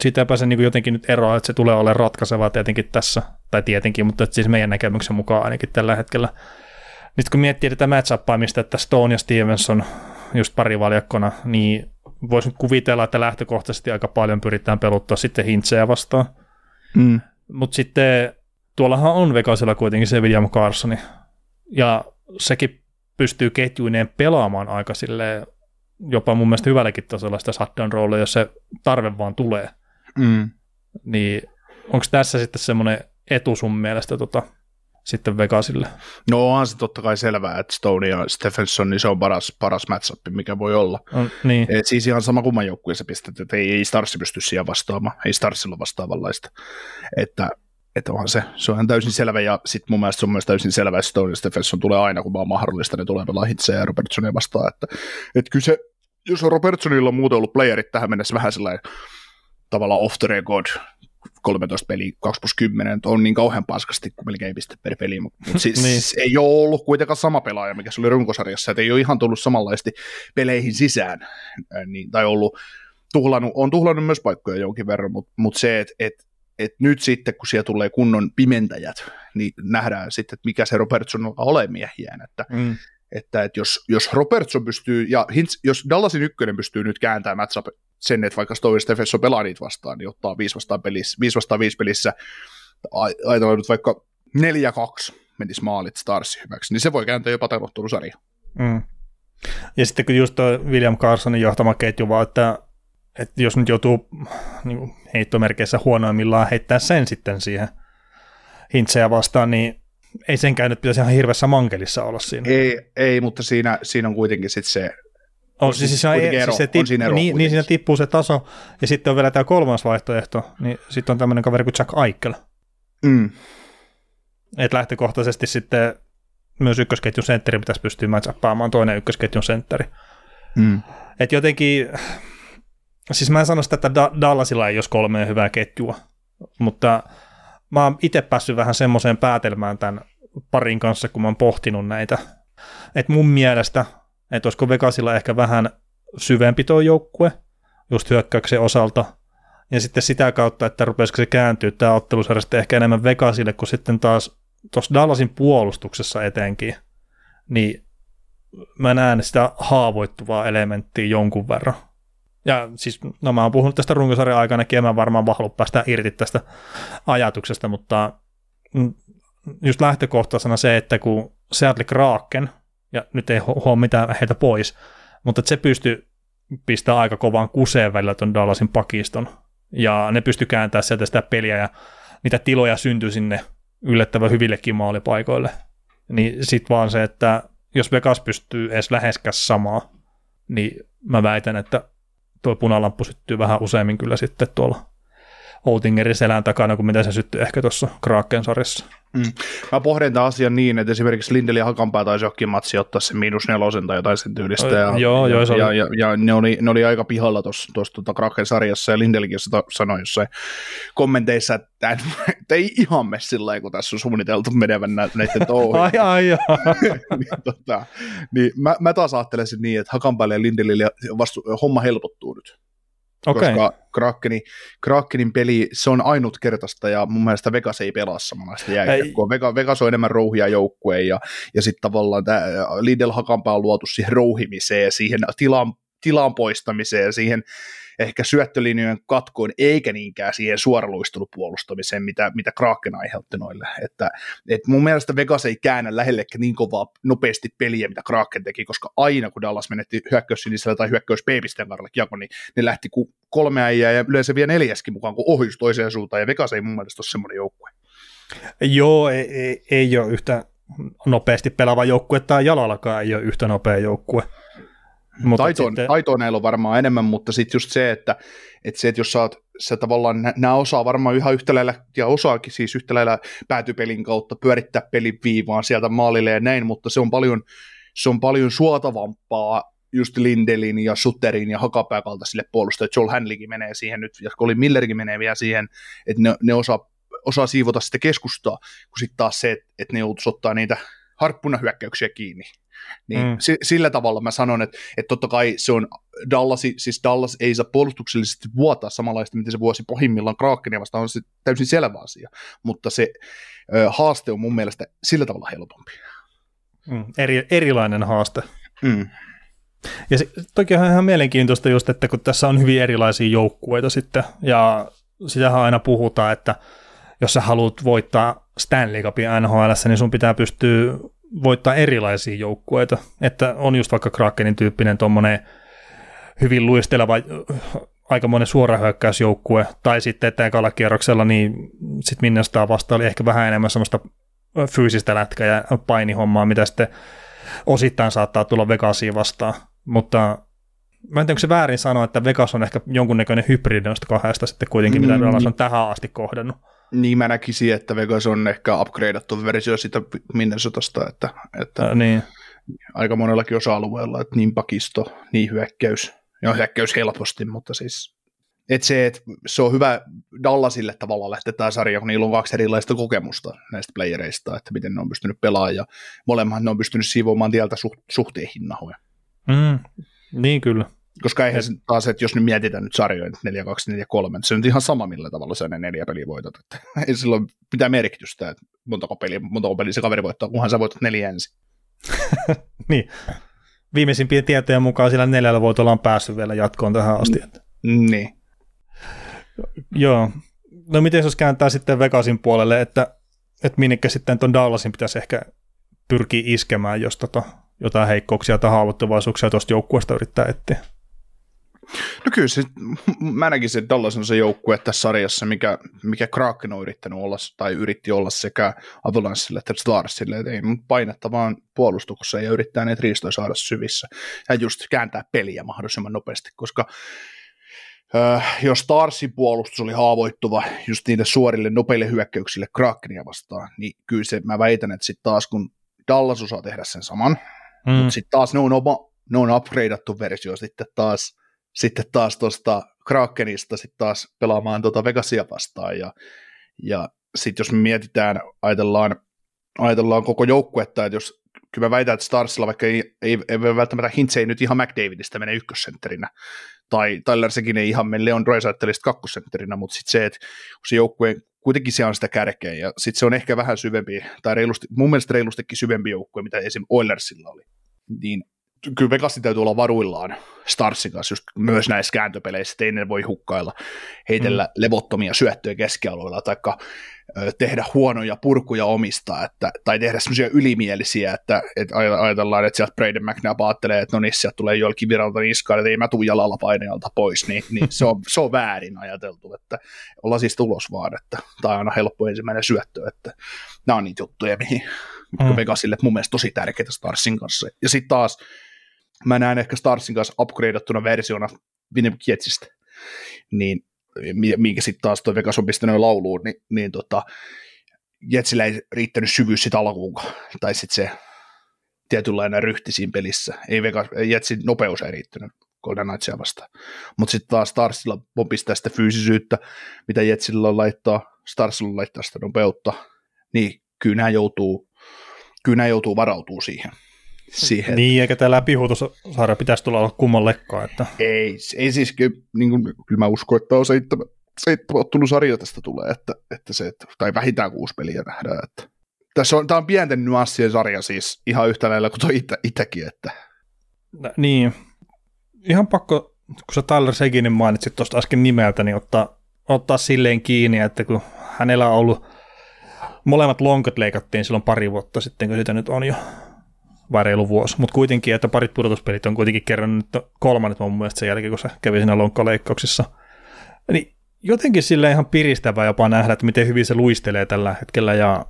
siitä ei pääse niin jotenkin nyt eroa, että se tulee olemaan ratkaisevaa tietenkin tässä, tai tietenkin, mutta siis meidän näkemyksen mukaan ainakin tällä hetkellä. Nyt kun miettii tätä match-uppaamista, että Stone ja Stevenson just parivaljakkona, niin voisi kuvitella, että lähtökohtaisesti aika paljon pyritään peluttaa sitten Hintzeä vastaan. Mm. Mutta sitten tuollahan on Vegasilla kuitenkin se William Carlsoni, ja sekin pystyy ketjuineen pelaamaan aika silleen, jopa mun mielestä hyvälläkin tasolla sitä shutdown roolia, jos se tarve vaan tulee. Mm. Niin onko tässä sitten semmoinen etu sun mielestä tota, sitten Vegasille? No onhan se totta kai selvää, että Stone ja Stephenson, niin se on paras, paras match-up, mikä voi olla. On, niin. Et siis ihan sama kumman joukkueessa pistet, että ei, ei Starsi pysty siihen vastaamaan, ei Starsilla vastaavanlaista. Että Että onhan se, se on täysin selvä, ja sitten mun mielestä se on myös täysin selvä, että Stone ja Stephenson tulee aina, kun vaan mahdollista, ne tulee pelaa Hintzeä ja Robertsonia vastaan, että et kyllä se, jos on Robertsonilla on muuten ollut playerit tähän mennessä vähän sellainen tavallaan off the record, kolmetoista peliä, kaksi plus kymmenen, on niin kauhean paskasti kuin melkein piste per peli, mutta siis niin. Ei ole ollut kuitenkaan sama pelaaja, mikä se oli runkosarjassa, että ei ole ihan tullut samanlaisesti peleihin sisään, niin, tai ollut, tuhlannut, on tuhlannut myös paikkoja jonkin verran, mutta mut se, että et, Et nyt sitten, kun siellä tulee kunnon pimentäjät, niin nähdään sitten, että mikä se Robertson on ole miehiään. Että, mm. että, että jos, jos Robertson pystyy, ja Hintz, jos Dallasin ykkönen pystyy nyt kääntämään matchup sen, että vaikka Stone Steffenso pelaa niitä vastaan, niin ottaa viisi vastaan viisi pelissä, ajatellaan nyt vaikka neljä kaksi menisi maalit Starsin hyväksi, niin se voi kääntää jopa tavoittelusarja. Mm. Ja sitten kun just tuo William Carsonin johtama ketju vaan, että että jos nyt joutuu niin heittomerkeissä huonoimmillaan heittää sen sitten siihen Hintzeä vastaan, niin ei senkään nyt pitäisi ihan hirveässä mankelissa olla siinä. Ei, ei mutta siinä, siinä on kuitenkin sitten se on, siis, siis kuitenkin ero, siis tip, on siinä ero niin, niin siinä tippuu se taso, ja sitten on vielä tämä kolmas vaihtoehto, niin sitten on tämmöinen kaveri kuin Jack Eichel. Mm. Että lähtökohtaisesti sitten myös ykkösketjun sentteri pitäisi pystyä matchappaamaan toinen ykkösketjun sentteri. Mm. Että jotenkin... Siis mä en sano sitä, että Dallasilla ei olisi kolmea hyvää ketjua, mutta mä oon itse päässyt vähän semmoiseen päätelmään tämän parin kanssa, kun mä oon pohtinut näitä. Että mun mielestä, että olisiko Vegasilla ehkä vähän syvempi tuo joukkue, just hyökkäyksen osalta, ja sitten sitä kautta, että rupeisiko se kääntyä tämä ottelusarja sitten ehkä enemmän Vegasille, kun sitten taas tuossa Dallasin puolustuksessa etenkin, niin mä näen sitä haavoittuvaa elementtiä jonkun verran. Ja siis, no mä oon puhunut tästä runkosarjan aikanakin, ja mä varmaan vaan haluan päästä irti tästä ajatuksesta, mutta just lähtökohtaisena se, että kun Seattle Kraken, ja nyt ei huo mitään heiltä pois, mutta se pystyi pistämään aika kovaan kuseen välillä ton Dallasin pakiston, ja ne pystyi kääntämään sieltä sitä peliä, ja niitä tiloja syntyi sinne yllättävän hyvillekin maalipaikoille. niin sit vaan se, että jos Vegas pystyy edes läheskäs samaa, niin mä väitän, että tuo punalamppu syttyy vähän useammin kyllä sitten tuolla Oettingerin selän takana, kuin mitä se syttyi ehkä tuossa Kraken-sarjassa. Mm. Mä pohdin tämän asian niin, että esimerkiksi Lindell ja Hakanpää taisi johonkin matsi ottaa se miinus nelosen tai jotain sen tyylistä. Ja, joo, joo, se oli. Ja, ja, ja ne, oli, ne oli aika pihalla tuossa tuota Kraken-sarjassa, ja Lindellikin sanoi jossain kommenteissa, että ei ihan mene sillä lailla, kun tässä on suunniteltu menevän näiden touhuja. ai, ai, ai. niin, tota, niin, mä, mä taas ajattelen sen niin, että Hakanpäälle ja Lindellille vastu, homma helpottuu nyt. Okay. Koska Krakenin, Krakenin peli, se on ainutkertaista, ja mun mielestä Vegas ei pelaa samanlaista jääkiekkoa. Vegas, Vegas on enemmän rouhia joukkueen, ja, ja sitten tavallaan tämä Lidl Hakanpää on luotu siihen rouhimiseen, siihen tilan, tilan poistamiseen, siihen ehkä syöttölinjojen katkoon, eikä niinkään siihen suoraluistelupuolustamiseen, mitä, mitä Kraken aiheutti noille. Että, et mun mielestä Vegas ei käännä lähellekään niin kovaa nopeasti peliä, mitä Kraken teki, koska aina kun Dallas menetti hyökkäys sinisellä tai hyökkäys B-pisteen kardalle kiekko, niin ne lähti ku kolme äijää ja yleensä vielä neljäskin mukaan, kun ohjus toiseen suuntaan, ja Vegas ei mun mielestä ole semmoinen joukkue. Joo, ei, ei, ei ole yhtä nopeasti pelaava joukkue, tai jalallakaan ei ole yhtä nopea joukkue. Taito, sitten... Taitoa näillä on varmaan enemmän, mutta sitten just se, että, että, se, että jos sä oot, sä tavallaan, nämä osaa varmaan yhä yhtä lailla, ja osaakin siis yhtä lailla päätypelin kautta pyörittää pelin viivaan sieltä maalille ja näin, mutta se on paljon, se on paljon suotavampaa just Lindelin ja Sutterin ja Hakanpään kaltaisille puolustajille. Joel Hanleykin menee siihen nyt, ja Colin Millerkin menee vielä siihen, että ne, ne osaa, osaa siivota sitä keskustaa, kun sitten taas se, että ne joutuisi ottaa niitä harppunahyökkäyksiä kiinni. Niin mm. Sillä tavalla mä sanon, että, että totta kai se on Dallas, siis Dallas ei saa puolustuksellisesti vuotaa samanlaista, mitä se vuosi pohjimmillaan Krakenia vastaan, on se täysin selvä asia, mutta se ö, haaste on mun mielestä sillä tavalla helpompi. Mm. Eri, erilainen haaste. Mm. Ja se, toki on ihan mielenkiintoista just, että kun tässä on hyvin erilaisia joukkueita sitten, ja sitähän aina puhutaan, että jos sä haluat voittaa Stanley Cupin N H L:ssä, niin sun pitää pystyä voittaa erilaisia joukkueita, että on just vaikka Krakenin tyyppinen tuommoinen hyvin luisteleva, aikamoinen suorahyökkäysjoukkue, tai sitten että ekalla kierroksella, niin sitten Minnestaan vastaan oli ehkä vähän enemmän semmoista fyysistä lätkää ja painihommaa, mitä sitten osittain saattaa tulla Vegasiin vastaan, mutta mä en tiedä, onko se väärin sanoa, että Vegas on ehkä jonkunnäköinen hybridi noista kahdesta sitten kuitenkin, mitä Dallas on tähän asti kohdannut. Niin mä näkisin, että Vegas on ehkä upgradeattu versio sitä Minnesotasta, että, että niin. Aika monellakin osa-alueella, että niin pakisto, niin hyökkäys, ja hyökkäys helposti, mutta siis, että se, että se on hyvä Dallasille tavallaan lähteä tämä sarja, kun niillä on kaksi erilaista kokemusta näistä playereista, että miten ne on pystynyt pelaamaan, ja molemmat ne on pystynyt siivoamaan tieltä suht- suhteen hinnahoja. Mm, niin kyllä. Koska eihän se taas, että jos nyt mietitään nyt sarjoja neljä kaksi neljä kolme, se on ihan sama, millä tavalla se ne neljä peliä voitat. Että ei silloin mitään merkitystä, että montako peliä, montako peliä se kaveri voittaa, kunhan sä voitat neljä ensin. Niin. Viimeisimpien tietojen mukaan sillä neljällä voitolla on päässyt vielä jatkoon tähän asti. Niin. Joo. No miten jos kääntää sitten Vegasin puolelle, että, että minnekä sitten tuon Dallasin pitäisi ehkä pyrkiä iskemään, jos tota, jotain heikkouksia tai haavoittuvaisuuksia tuosta joukkueesta yrittää etsiä? No kyllä se, mä näkisin, että Dallas on se joukkue tässä sarjassa, mikä, mikä Kraken on yrittänyt olla, tai yritti olla sekä Avalanchelle että Starsille, että ei painetta vaan puolustukseen ja yrittää ne riistoja saada syvissä, ja just kääntää peliä mahdollisimman nopeasti, koska äh, jos Starsin puolustus oli haavoittuva just niitä suorille nopeille hyökkäyksille Krakenia vastaan, niin kyllä se, mä väitän, että sitten taas kun Dallas osaa tehdä sen saman, mm. mutta sitten taas ne on, oma, ne on upgradeattu versio sitten taas Sitten taas tuosta Krakenista sitten taas pelaamaan tuota Vegasia vastaan. Ja, ja sitten jos me mietitään, ajatellaan, ajatellaan koko joukkuetta, että jos kyllä mä väitän, että Starsilla vaikka ei, ei, ei välttämättä Hintz ei nyt ihan McDavidistä mene ykkössentterinä, tai Tyler Seguin ei ihan mene Leon Draisaitlista kakkosentterinä, mutta sitten se, että se joukkue kuitenkin se on sitä kärkeä, ja sitten se on ehkä vähän syvempi, tai reilusti, mun mielestä reilustikin syvempi joukkue, mitä esim. Oilersilla oli, niin kyllä Vegasin täytyy olla varuillaan Starsin kanssa just myös näissä kääntöpeleissä, ettei ne voi hukkailla, heitellä mm. levottomia syöttöjä keskialueilla, tai tehdä huonoja purkuja omista, että, tai tehdä semmoisia ylimielisiä, että, että ajatellaan, että sieltä Brayden McNabb ajattelee, että no niin, sieltä tulee jollekin viralta niskaan, että ei mä tuu jalalla paineelta pois, niin, niin se, on, se on väärin ajateltu, että ollaan siis tulos vaan, että tämä on aina helppo ensimmäinen syöttö, että nämä on niitä juttuja, mihin mitkä mm. Vegasille mun mielestä tosi tärkeitä Starsin kanssa. Ja sitten taas mä näen ehkä Starsin kanssa upgradeattuna versiona Winnipeg Jetsistä, niin, minkä sitten taas toi Vegas on pistänyt lauluun, niin, niin tota, Jetsillä ei riittänyt syvyys sitä alkuunkaan, tai sitten se tietynlainen ryhti siinä pelissä. Ei Vegas, Jetsin nopeus ei riittänyt Golden Knightsia vastaan. Mutta sitten taas Starsilla on pistää sitä fyysisyyttä, mitä Jetsillä laittaa, Starsilla laittaa sitä nopeutta, niin kyllä nämä joutuu, kyllä nämä joutuu varautumaan siihen. Siihen. Niin, eikä tämä läpihuutosarja pitäisi tulla olla kummallekaan. Että... Ei, ei siis, kyllä, niin kuin, kyllä mä uskon, että on seitsemän, seitsemän ottelun sarja tästä tulee, että, että se, että, tai vähintään kuusi peliä nähdään. Että. Tässä on, tämä on pienten nuanssien sarja siis ihan yhtä lailla kuin tuo itä, itäkin. Että. No, niin, ihan pakko, kun sä Tyler Seguinin mainitsit tuosta äsken nimeltä, niin ottaa, ottaa silleen kiinni, että kun hänellä on ollut, molemmat lonkat leikattiin silloin pari vuotta sitten, kun sitä nyt on jo. Vai reilu vuosi, mutta kuitenkin, että parit pudotuspelit on kuitenkin kerran kolmannet mun mielestä sen jälkeen, kun se kävi siinä lonkkaleikkauksissa. Niin jotenkin sille ihan piristävää jopa nähdä, että miten hyvin se luistelee tällä hetkellä, ja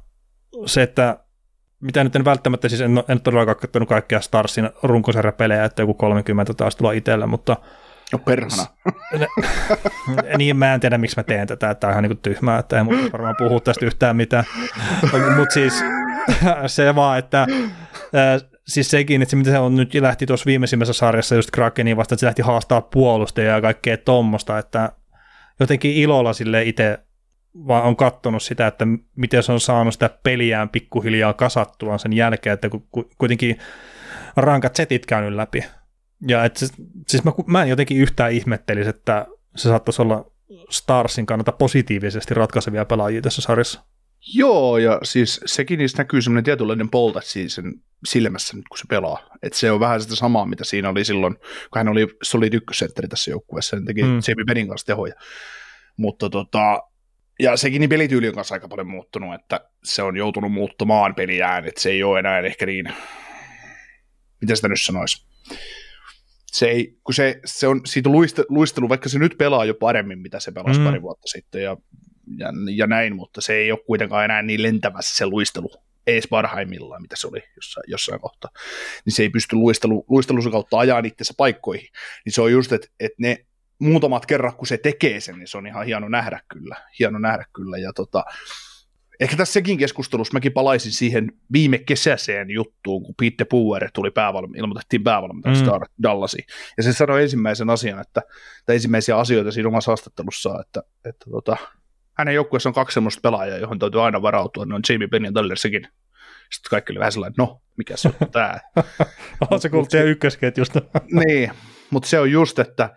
se, että mitä nyt en välttämättä, siis en, en todellakaan kattanut kaikkia Starsin runkosarjapelejä, että joku kolmekymmentä taas tulla itsellä, mutta... No perhana. Niin, mä en tiedä, miksi mä teen tätä, että tämä on ihan niin kuin tyhmää, että ei mun varmaan puhu tästä yhtään mitään, mutta siis... se vaan, että äh, siis sekin, että se mitä se on nyt lähti tuossa viimeisimmässä sarjassa just Krakeniin vastaan, että se lähti haastaa puolustajia ja kaikkea tommosta, että jotenkin ilolla sille itse vaan on katsonut sitä, että miten se on saanut sitä peliään pikkuhiljaa kasattua sen jälkeen, että kuitenkin rankat setit käynyt läpi. Ja et, siis mä, mä en jotenkin yhtään ihmettelisi, että se saattaisi olla Starsin kannalta positiivisesti ratkaisevia pelaajia tässä sarjassa. Joo, ja siis sekin niistä näkyy semmoinen tietynlainen polta siis sen silmässä nyt, kun se pelaa. Että se on vähän sitä samaa, mitä siinä oli silloin, kun hän oli solid ykkössentteri tässä joukkueessa, hän teki mm. Sebi Benin kanssa tehoja. Mutta tota, ja sekin niin pelityyli on kanssa aika paljon muuttunut, että se on joutunut muuttamaan peliään, että se ei ole enää ehkä niin, mitä sitä nyt sanoisi. Se ei, kun se, se on siitä luistelu, vaikka se nyt pelaa jo paremmin, mitä se pelasi mm. pari vuotta sitten, ja Ja, ja näin, mutta se ei ole kuitenkaan enää niin lentävässä se luistelu, ees parhaimmillaan, mitä se oli jossain, jossain kohtaa, niin se ei pysty luistelu, luistelun kautta ajaa itsensä paikkoihin, niin se on just, että et ne muutamat kerran, kun se tekee sen, niin se on ihan hieno nähdä kyllä, hieno nähdä kyllä, ja tota, ehkä tässä sekin keskustelussa mäkin palaisin siihen viime kesäiseen juttuun, kun Pete DeBoer tuli päävalmi, ilmoitettiin päävalmentajaksi mm. Dallasiin, ja se sanoi ensimmäisen asian, että, tai ensimmäisiä asioita siinä omassa haastattelussaan, että, että tota, hänen joukkueessa on kaksi semmoista pelaajaa, johon täytyy aina varautua, ne on Jamie Benn ja Tyler Seguin. Sitten kaikki oli vähän sellainen, no, mikä se on tää? On se kulttia ykkösketjusta. Niin, mutta se on just, että,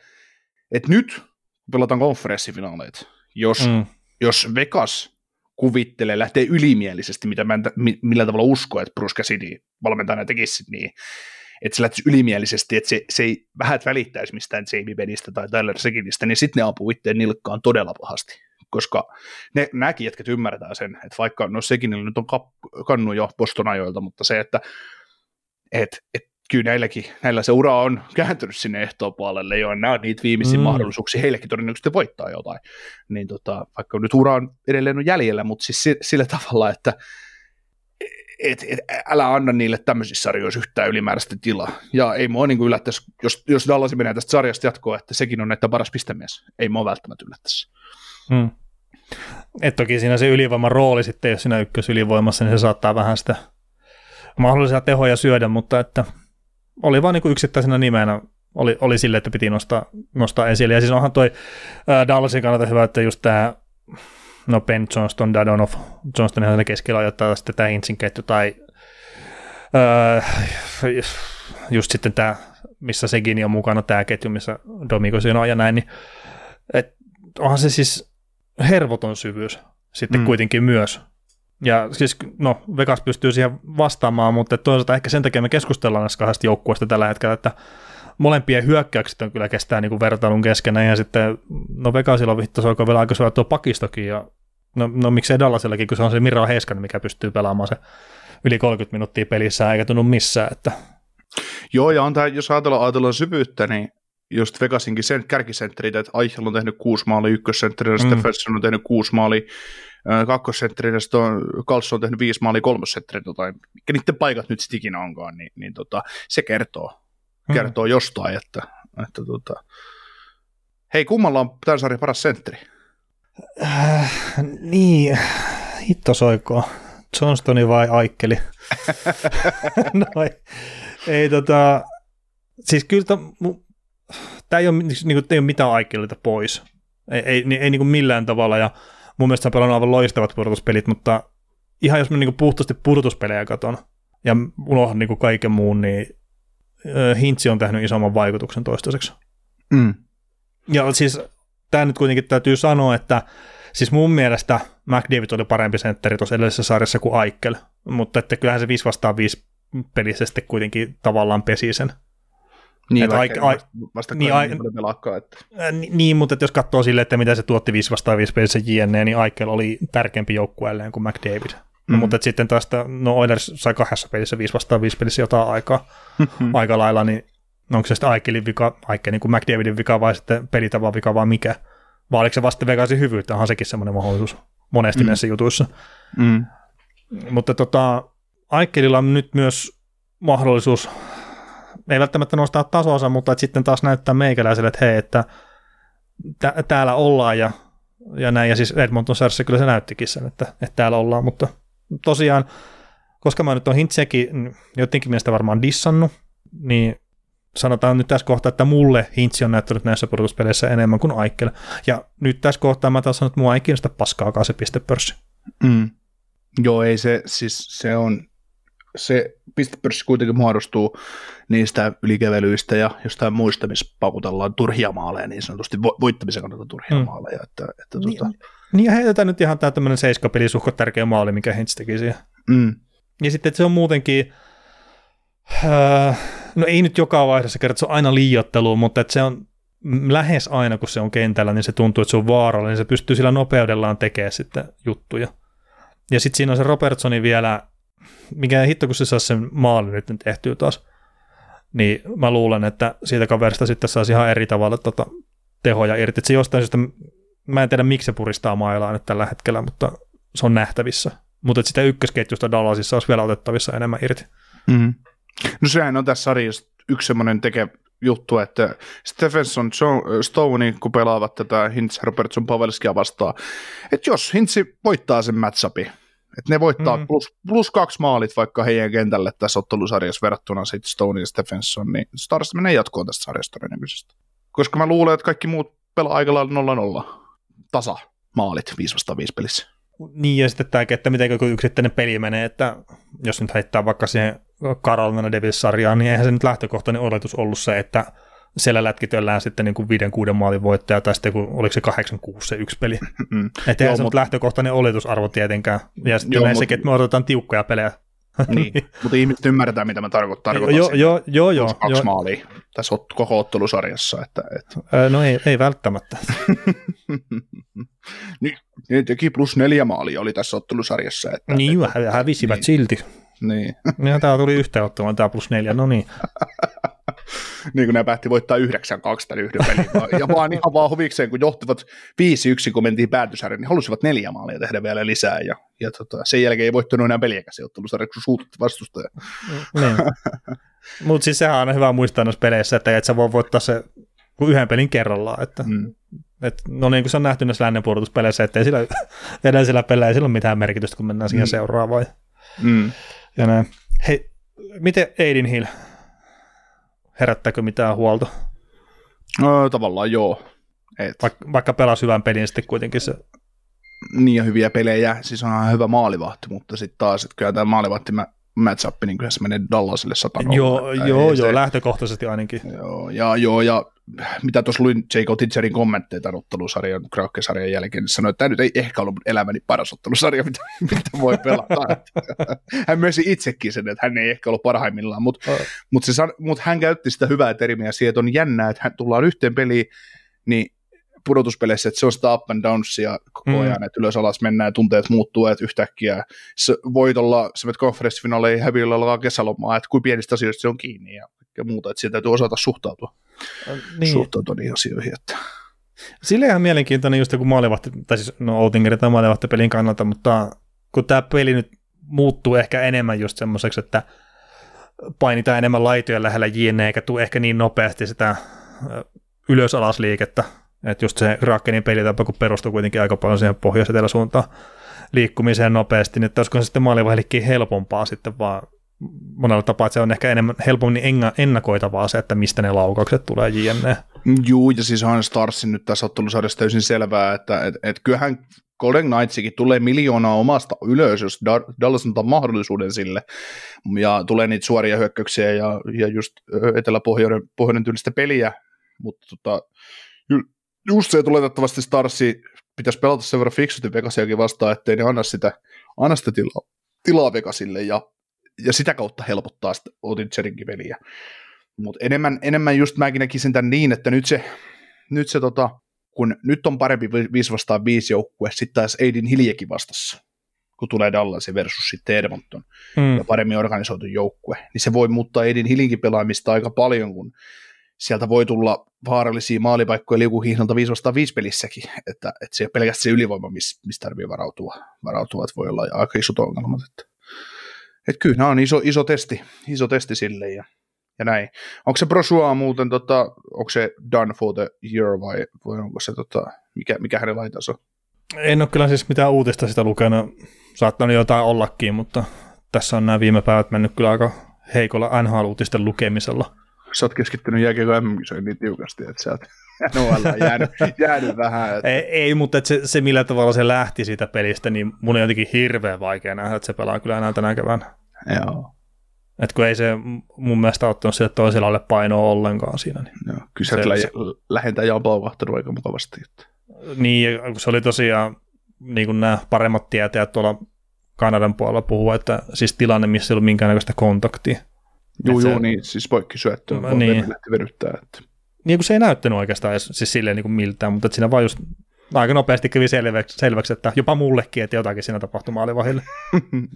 että nyt pelataan konferenssifinaaleita. Jos, mm. jos Vegas kuvittelee, lähtee ylimielisesti, mitä mä en, millä tavalla uskoo, että Bruce Cassidy valmentajana tekisi niin, että se lähtisi ylimielisesti, että se, se ei vähät välittäisi mistään Jamie Bennistä tai Tyler Seguinistä, niin sitten ne ampuu itteen nilkkaan todella pahasti. Koska ne, nämäkin jätkät ymmärtää sen, että vaikka no sekin nyt on kap, kannu jo Boston ajoilta, mutta se, että et, et, kyllä näilläkin, näillä se ura on kääntynyt sinne ehtopuolelle jo, nämä on niitä viimeisiä mm. mahdollisuuksia, heilläkin todennäköisesti voittaa jotain, niin tota, vaikka nyt ura on edelleen on jäljellä, mutta siis sillä tavalla, että et, et, älä anna niille tämmöisissä sarjoissa yhtään ylimääräistä tilaa, ja ei mua niin kuin yllättäisi, jos, jos Dallasi menee tästä sarjasta jatkoon, että sekin on näitä paras pistemies, ei mua välttämättä yllättäisi. Hmm. Et toki siinä se ylivoiman rooli sitten, jos siinä ykkösylivoimassa, niin se saattaa vähän sitä mahdollisia tehoja syödä, mutta että oli vaan niin yksittäisenä nimenä, oli, oli sille, että piti nostaa, nostaa esille. Ja siis onhan toi ää, Dallasin kannalta hyvä, että just tämä, no Ben Johnston, Dadonov, Johnston ihan keskellä ajoittaa sitten tämä Hintzin ketju, tai ää, just sitten tämä, missä Seguin on mukana, tämä ketju, missä Domingo siinä on ja näin, niin et, onhan se siis hervoton syvyys sitten mm. kuitenkin myös. Ja siis, no, Vegas pystyy siihen vastaamaan, mutta toisaalta ehkä sen takia me keskustellaan näistä kahdesta joukkueesta tällä hetkellä, että molempien hyökkäykset on kyllä kestää niin kuin vertailun keskenään, ja sitten, no Vegasilla on vittu, se on vielä aika syvä tuo pakistokin, ja no, no miksei Dallasillakin, kun se on se Miro Heiskanen, mikä pystyy pelaamaan se yli kolmekymmentä minuuttia pelissä, eikä tunnu missään, että... Joo, ja on tämä, jos ajatellaan, ajatellaan syvyyttä, niin just Vegasinkin sen kärkisentterit, että Eichel on tehnyt kuusi maalia ykkössentterinä, mm. Stephenson on tehnyt kuusi maalia äh, kakkosentterinä, sitten Karlsson on tehnyt viisi maalia kolmosentterinä, tota, mikä niiden paikat nyt sitten ikinä onkaan, niin, niin tota, se kertoo, mm. kertoo jostain, että, että tota, hei, kummalla on tämän sarjan paras sentteri? Äh, niin, hittosoikoon. Johnstoni vai Aikkeli? no, ei, ei tota, siis kyllä tämä ei, niinku, ei ole mitään Aikkelilta pois, ei, ei, ei niinku millään tavalla, ja mun mielestä on pelannut aivan loistavat pudotuspelit, mutta ihan jos mä niinku puhtaasti pudotuspelejä katon ja unohdan niinku kaiken muun, niin Hintsi on tehnyt isomman vaikutuksen toistaiseksi. Mm. Ja siis tämä nyt kuitenkin täytyy sanoa, että siis mun mielestä McDavid oli parempi sentteri tuossa edellisessä sarjassa kuin Eichel, mutta että kyllähän se viisi vastaan viisi pelissä sitten kuitenkin tavallaan pesi sen. Niin, että vaikka, ai, vasta niin, ai, pelakkaa, että... niin, mutta että jos katsoo silleen, että mitä se tuotti viisi vastaan viisi pelissä jne, niin Eichel oli tärkeämpi joukkueelleen kuin McDavid. Mm-hmm. No, mutta että sitten taas, no Oilers sai kahdessa pelissä viisi vastaan viisi pelissä jotain aikaa mm-hmm. aika lailla, niin onko se sitten Eichelin vika, Eichelin kuin McDavidin vika vai sitten pelitavan vika vai mikä? Vai oliko se vasta Vegasin hyvyyttä? Onhan sekin semmoinen mahdollisuus monesti mm. näissä jutuissa. Mm. Mutta tota, Eichelillä on nyt myös mahdollisuus, ei välttämättä nostaa tasoansa, mutta sitten taas näyttää meikäläiselle, että hei, että tä- täällä ollaan ja, ja näin. Ja siis Edmonton Starsissa kyllä se näyttikin sen, että, että täällä ollaan. Mutta tosiaan, koska mä nyt on Hintziäkin jotenkin mielestä varmaan dissannut, niin sanotaan nyt tässä kohtaa, että mulle Hintsi on näyttänyt näissä pudotuspeleissä enemmän kuin Eichel. Ja nyt tässä kohtaa mä taas sanon, että mua ei kiinnosta paskaakaan se pistepörssi. Mm. Joo, ei se, siis se on, se pistepörssi kuitenkin muodostuu niistä ylikävelyistä ja jostain muista, missä paukutellaan turhia maaleja, niin sanotusti vo, voittamisen kannalta turhia mm. maaleja. Että, että niin, tuota... niin ja heitetään nyt ihan tämä tämmöinen seiskapeli, suhko tärkeä maali, mikä Hintsi teki siihen. Mm. Ja sitten että se on muutenkin... Öö, no ei nyt joka vaiheessa kertaa, se on aina liioittelua, mutta että se on lähes aina, kun se on kentällä, niin se tuntuu, että se on vaarallinen, niin se pystyy sillä nopeudellaan tekemään sitten juttuja. Ja sitten siinä on se Robertsonin vielä, mikä hitto, kun se saa sen maalin nyt tehtyä taas, niin mä luulen, että siitä kaverista sitten saisi ihan eri tavalla tota tehoja irti. Että se jostain syystä, mä en tiedä miksi se puristaa mailaan nyt tällä hetkellä, mutta se on nähtävissä. Mutta että sitä ykkösketjusta Dallasissa olisi vielä otettavissa enemmän irti. Mm. No sehän on tässä sarjassa yksi semmoinen tekevä juttu, että Stephenson Stoney, kun pelaavat tätä Hintz, Robertson, Pavelskia vastaan, että jos Hintsi voittaa sen matchupin, että ne voittaa mm. plus, plus kaksi maalit vaikka heidän kentälle tässä ottelusarjassa verrattuna sitten Stoney ja Stephenson, niin Stars menee jatkoon tästä sarjasta todennäköisesti. Koska mä luulen, että kaikki muut pelaa aika lailla nolla nolla tasa maalit viisi vastaan viisi pelissä. Niin ja sitten tämä, että miten joku yksittäinen peli menee, että jos nyt heittää vaikka siihen Carolina Devils-sarjaan, niin eihän se nyt lähtökohtainen oletus ollut se, että siellä lätkitellään sitten niin kuin viiden kuuden maalin voittaja, tai sitten kun, oliko se kahdeksan kuusi se yksi peli. Mm-hmm. Että eihän se mut... lähtökohtainen oletusarvo tietenkään. Ja sitten joo, näissäkin, mut... että me odotetaan tiukkoja pelejä. Niin, mutta ihmiset ymmärretään, mitä mä tarkoitan. Joo, jo, jo, jo, jo, kaksi jo. maalia tässä koko ottelusarjassa. Että, että... Öö, no ei, ei välttämättä. niin, ne teki plus neljä maalia oli tässä ottelusarjassa. Että, niin, että... hävisivät niin. silti. Niin. Ja tämä tuli yhteen ottamaan, tämä plus neljä, no niin. niin kuin nämä päätti voittaa yhdeksän kaksi tämän yhden pelin. Ja vaan ihan vaan huvikseen, kun johtivat viisi yksi, kun mentiin päätösarjaan, niin halusivat neljä maalia tehdä vielä lisää. Ja, ja tota, sen jälkeen ei voittanut enää peliäkään se ottelusarja, kun suututti vastustaja. niin. Mutta siis sehän on aina hyvä muistaa noissa peleissä, että et sä voi voittaa se kun yhden pelin kerrallaan. Että, mm. et, no niin kuin se on nähty näissä lännenpuolustuspeleissä, että ei sillä edellisellä pelillä ei sillä ole mitään merkitystä, kun mennään siihen mm. seuraavaan. Mm. Ja näin. Hei, miten Adin Hill? Herättääkö mitään huolta? No, tavallaan joo. Vaikka, vaikka pelasi hyvän pelin sitten kuitenkin se. Niin ja hyviä pelejä, siis on hyvä maalivahti, mutta sitten taas, että kyllä tämä maalivahti match-up, niin kyllä se menee Dallasille sata nolla. Joo, joo, joo, lähtökohtaisesti ainakin. Joo, ja, joo, ja mitä tuossa luin Jake Oettingerin kommentteja tämän ottelusarjan, Kraken-sarjan jälkeen, niin sanoi, että tämä nyt ei ehkä ollut elämäni paras ottelusarja, mitä, mitä voi pelata. hän myösi itsekin sen, että hän ei ehkä ollut parhaimmillaan, mutta oh. mut mut hän käytti sitä hyvää termiä siihen, että on jännää, että hän tullaan yhteen peliin, niin pudotuspeleissä, että se on sitä up and downsia koko ajan, mm. että ylös alas mennään ja tunteet muuttuu, että yhtäkkiä voit olla semmoinen konferenssifinaaleihin häviöllä ollaan kesälomaa, että kuin pienistä asioista se on kiinni ja ja muuta, että sieltä täytyy osata suhtautua, niin. suhtautua niihin asioihin. Että. Sille ihan mielenkiintoinen just joku maalivahti, tai siis no Oettinger tai maalivahtipelin kannalta, mutta kun tämä peli nyt muuttuu ehkä enemmän just semmoiseksi, että painitaan enemmän laitojen lähellä jne, eikä tule ehkä niin nopeasti sitä ylös-alas-liikettä, että just se Krakenin pelitapa, kun perustuu kuitenkin aika paljon siihen pohjois-eteläsuuntaan liikkumiseen nopeasti, niin että olisiko se sitten maalivahillekin helpompaa sitten vaan monella tapaa, että se on ehkä enemmän helpommin ennakoitavaa se, että mistä ne laukaukset tulee jne. Juu, ja siis Hans Starsin nyt tässä ottelusarjassa täysin selvää, että et, et kyllähän Golden Knightsikin tulee miljoonaa omasta ylös, jos Dallas antaa mahdollisuuden sille, ja tulee niitä suoria hyökkäyksiä ja, ja just eteläpohjoinen pohjoinen tyylistä peliä, mutta tota, just se tuletettavasti Starsi pitäisi pelata sen verran fiksusti Vegasiakin vastaan, ettei ne anna sitä, anna sitä tilaa, tilaa Vegasille, ja, ja sitä kautta helpottaa sitä Oettingerinkin peliä. Mutta enemmän, enemmän just mäkin näkisin tämän niin, että nyt se, nyt se tota, kun nyt on parempi viisi vastaan viisi joukkue, sitten taas Adin Hiljekin vastassa, kun tulee Dallasin versus sitten Edmonton, mm. ja paremmin organisoitu joukkue, niin se voi muuttaa Adin Hilinkin pelaamista aika paljon, kun sieltä voi tulla vaarallisia maalipaikkoja liukuhihnalta viisi vastaan viisi pelissäkin, että, että se ei ole pelkästään se ylivoima, missä mis tarvitsee varautua, varautua, että voi olla aika isot ongelmat. Että, että kyllä, nämä on iso, iso, testi, iso testi sille, ja Ja näin. Onko se Brochua muuten, tota, onko se done for the year vai, vai onko se, tota, mikä, mikä hänen laitansa on? En ole kyllä siis mitään uutista sitä lukenut, saattanut jotain ollakin, mutta tässä on nämä viime päivät mennyt kyllä aika heikolla N H L-uutisten lukemisella. Sä oot keskittynyt jääkiekon M M-kisoihin niin tiukasti, että sä oot N H L jäänyt, jäänyt vähän. Että. Ei, ei, mutta se, se millä tavalla se lähti siitä pelistä, niin mun on jotenkin hirveän vaikea nähdä, että se pelaa kyllä enää tänä keväänä. Joo. Että kun ei se mun mielestä ottanut sille toiselle alle painoa ollenkaan siinä. Niin no, kyllä se, se, se lähentäjä on pauvahtanut aika mukavasti. Että. Niin, se oli tosiaan, niin kuin nämä paremmat tietäjät tuolla Kanadan puolella puhuu, että siis tilanne, missä ei ollut minkäännäköistä kontaktia. Joo, joo, niin, siis poikkisyöttöä on niin, lähti vedyttää. Että. Niin, kun se ei näyttänyt oikeastaan edes, siis silleen niin kuin miltään, mutta siinä vaan just aika nopeasti kävi selväksi, selväksi että jopa mullekin, että jotakin siinä tapahtui maalivahille.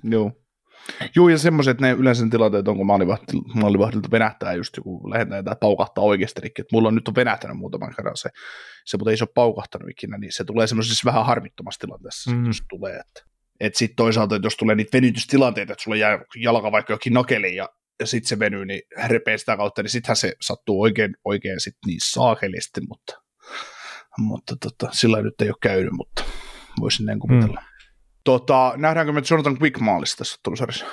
Joo. Joo, ja semmoiset, että ne yleensä tilanteet on, kun maalivahdilta venähtää just joku lähentää tai paukahtaa oikeasti rikki. Että mulla on nyt on venähtänyt muutaman kerran se, se mutta ei se ole paukahtanut ikinä, niin se tulee semmoisessa vähän harmittomassa tilanteessa, mm. jos tulee. Että et sitten toisaalta, että jos tulee niitä venytystilanteita, että sulla jää jalka vaikka jokin nakeliin ja, ja sitten se venyy, niin repeää sitä kautta, niin sittenhän se sattuu oikein, oikein sit niin saakelisti, mutta, mutta tota, sillä nyt ei ole käynyt, mutta voisin näin kuvitella. Mm. Tota, nähdäänkö me Jonathan Quick-maalista tässä ottelusarjassa?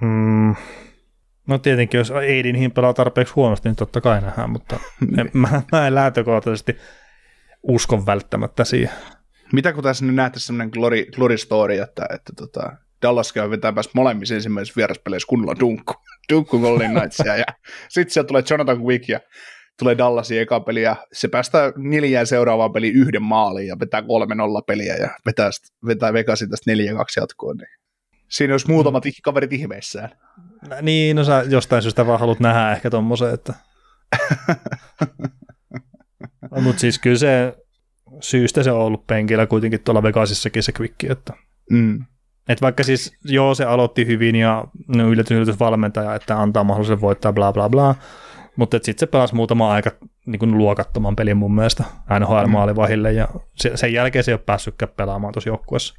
Mm. No tietenkin, jos Aidin Hill pelaa tarpeeksi huonosti, niin totta kai nähdään, mutta en, mä, mä en lähtökohtaisesti uskon välttämättä siihen. Mitä kun tässä nyt nähtäisiin sellainen glory, glory story, että, että tota, Dallas käy vetämässä molemmissa ensimmäisissä vieraspeleissä kunnolla dunkku, dunkku Golden Knightsia, ja sitten siellä tulee Jonathan Quick ja tulee Dallasin eka peli, ja se päästää neljään seuraavaan peliin yhden maaliin, ja vetää kolme nolla peliä, ja vetää, vetää Vegasin tästä neljä kaksi jatkoon. Niin. Siinä olisi muutamat mm. kaverit ihmeissään. No, niin, no sä jostain syystä vaan haluat nähdä ehkä tommosen, että... no, mutta siis kyllä se syystä se on ollut penkillä kuitenkin tuolla Vegasissakin se Quick, että... Mm. Että vaikka siis, joo, se aloitti hyvin, ja no, yllätys, yllätys valmentaja, että antaa mahdollisuuden voittaa, bla bla bla, mutta sitten se pelasi muutama aika niin kuin luokattoman pelin mun mielestä N H L-maalivahille, ja sen jälkeen se ei ole päässytkään pelaamaan tuossa joukkueessa.